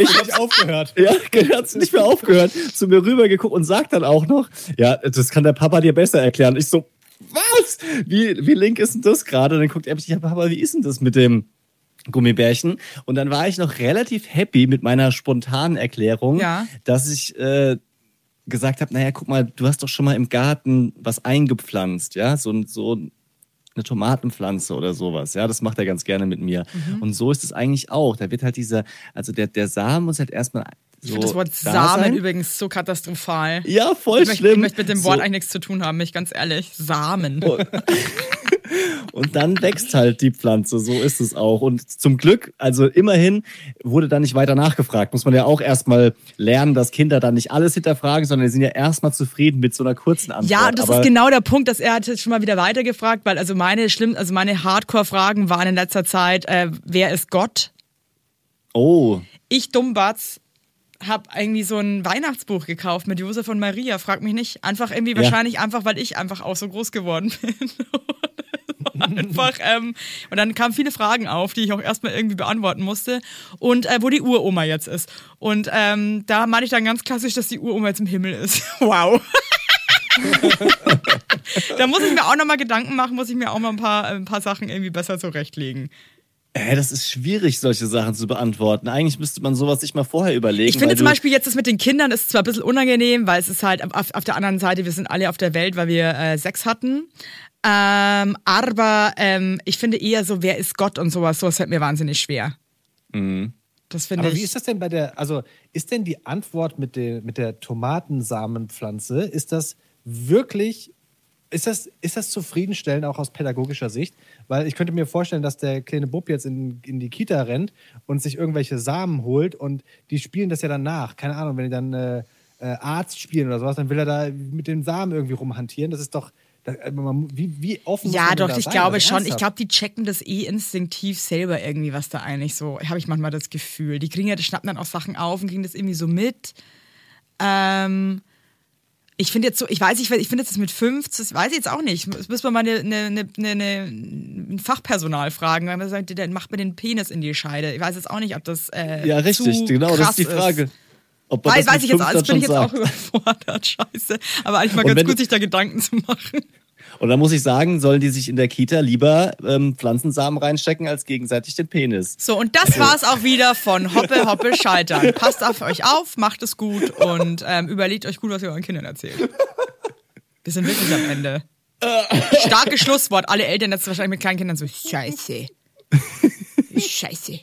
ich hab aufgehört. Ja, hat nicht mehr aufgehört, zu mir rübergeguckt und sagt dann auch noch, ja, das kann der Papa dir besser erklären. Ich so, was? Wie link ist denn das gerade? Und dann guckt er mich, ja, Papa, wie ist denn das mit dem Gummibärchen? Und dann war ich noch relativ happy mit meiner spontanen Erklärung, dass ich gesagt habe, naja, guck mal, du hast doch schon mal im Garten was eingepflanzt, ja, so eine Tomatenpflanze oder sowas, ja, das macht er ganz gerne mit mir. Mhm. Und so ist es eigentlich auch. Da wird halt der Samen muss halt erstmal so. Ich finde das Wort Samen übrigens so katastrophal. Ja, voll schlimm. Ich möchte mit dem Wort eigentlich nichts zu tun haben, bin ich ganz ehrlich. Samen. Oh. Und dann wächst halt die Pflanze, so ist es auch. Und zum Glück, also immerhin, wurde da nicht weiter nachgefragt. Muss man ja auch erstmal lernen, dass Kinder da nicht alles hinterfragen, sondern die sind ja erstmal zufrieden mit so einer kurzen Antwort. Ja, das ist genau der Punkt, dass er hat jetzt schon mal wieder weitergefragt, weil also meine Hardcore-Fragen waren in letzter Zeit, wer ist Gott? Oh. Ich, Dummbatz, habe irgendwie so ein Weihnachtsbuch gekauft mit Josef und Maria, frag mich nicht. Einfach irgendwie wahrscheinlich einfach, weil ich einfach auch so groß geworden bin. Einfach, und dann kamen viele Fragen auf, die ich auch erstmal irgendwie beantworten musste. Und wo die Uroma jetzt ist. Und da meinte ich dann ganz klassisch, dass die Uroma jetzt im Himmel ist. Wow. Da muss ich mir auch nochmal Gedanken machen, muss ich mir auch mal ein paar Sachen irgendwie besser zurechtlegen. Das ist schwierig, solche Sachen zu beantworten. Eigentlich müsste man sowas sich mal vorher überlegen. Ich finde zum Beispiel jetzt das mit den Kindern ist zwar ein bisschen unangenehm, weil es ist halt auf der anderen Seite, wir sind alle auf der Welt, weil wir Sex hatten. Aber ich finde eher so, wer ist Gott und sowas, sowas fällt mir wahnsinnig schwer. Mhm. Das finde ich. Aber wie ist das denn bei der, also ist denn die Antwort mit der Tomatensamenpflanze, ist das wirklich... Ist das zufriedenstellend, auch aus pädagogischer Sicht? Weil ich könnte mir vorstellen, dass der kleine Bub jetzt in die Kita rennt und sich irgendwelche Samen holt und die spielen das ja dann nach. Keine Ahnung, wenn die dann Arzt spielen oder sowas, dann will er da mit dem Samen irgendwie rumhantieren. Das ist doch, wie offen muss man da sein? Ja, doch, ich glaube schon. Ich glaube, die checken das eh instinktiv selber irgendwie, was da eigentlich so, habe ich manchmal das Gefühl. Die kriegen ja, die schnappen dann auch Sachen auf und kriegen das irgendwie so mit. Ich finde jetzt so, ich finde jetzt das mit 5, das weiß ich jetzt auch nicht. Das müssen wir mal ein Fachpersonal fragen. Dann macht man den Penis in die Scheide. Ich weiß jetzt auch nicht, ob das ja, richtig, zu genau, krass das ist die Frage. Ist. Ob man das weiß ich jetzt auch, das bin ich jetzt sagt. Auch überfordert, scheiße. Aber eigentlich mal ganz gut, sich da Gedanken zu machen. Und dann muss ich sagen, sollen die sich in der Kita lieber Pflanzensamen reinstecken, als gegenseitig den Penis. So, und das war's auch wieder von Hoppe, Hoppe, Scheitern. Passt auf euch auf, macht es gut und überlegt euch gut, was ihr euren Kindern erzählt. Wir sind wirklich am Ende. Starkes Schlusswort. Alle Eltern jetzt wahrscheinlich mit kleinen Kindern so, scheiße. Scheiße.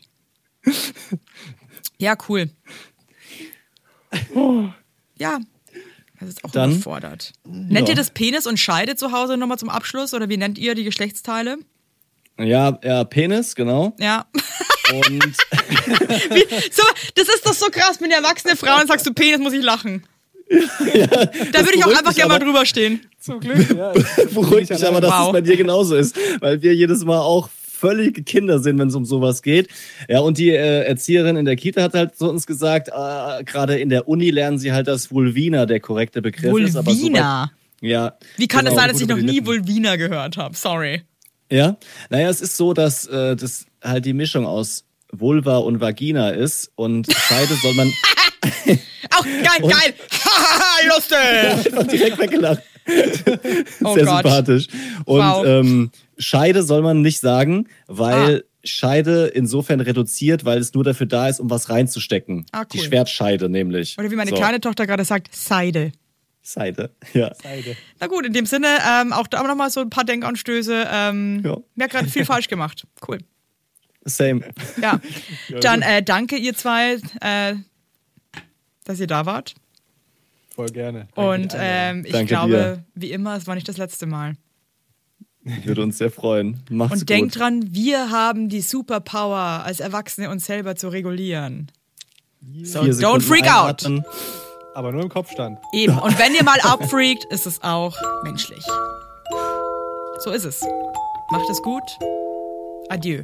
Ja, cool. Ja. Das ist auch dann, überfordert. Nennt ihr das Penis und Scheide zu Hause nochmal zum Abschluss? Oder wie nennt ihr die Geschlechtsteile? Ja, Penis, genau. Ja. Und das ist doch so krass, wenn eine erwachsene Frau und sagst du Penis, muss ich lachen. Ja, da würde ich auch einfach gerne mal drüber stehen. Zum Glück. Ja, beruhigt mich aber, dass es bei dir genauso ist. Weil wir jedes Mal auch völlige Kinder sind, wenn es um sowas geht. Ja, und die Erzieherin in der Kita hat halt so uns gesagt, gerade in der Uni lernen sie halt, dass Vulvina der korrekte Begriff ist. Aber Vulvina? Ja. Wie kann es sein, dass ich noch nie Vulvina gehört habe? Sorry. Ja, naja, es ist so, dass das halt die Mischung aus Vulva und Vagina ist und Scheide soll man... Auch geil! Haha, lustig! Direkt weggelacht. Oh sehr Gott. Sympathisch. Und wow. Scheide soll man nicht sagen, weil Scheide insofern reduziert, weil es nur dafür da ist, um was reinzustecken. Ah, cool. Die Schwertscheide nämlich. Oder wie meine kleine Tochter gerade sagt, Seide. Seide, ja. Seide. Na gut, in dem Sinne, auch da nochmal so ein paar Denkanstöße. Wir haben gerade viel falsch gemacht. Cool. Same. Ja. Dann danke ihr zwei, dass ihr da wart. Voll gerne. Und ich glaube, wie immer, es war nicht das letzte Mal. Würde uns sehr freuen. Mach's gut. Und denkt dran, wir haben die Superpower, als Erwachsene uns selber zu regulieren. Yeah. So, don't freak out. Aber nur im Kopfstand. Eben. Und wenn ihr mal abfreakt, ist es auch menschlich. So ist es. Macht es gut. Adieu.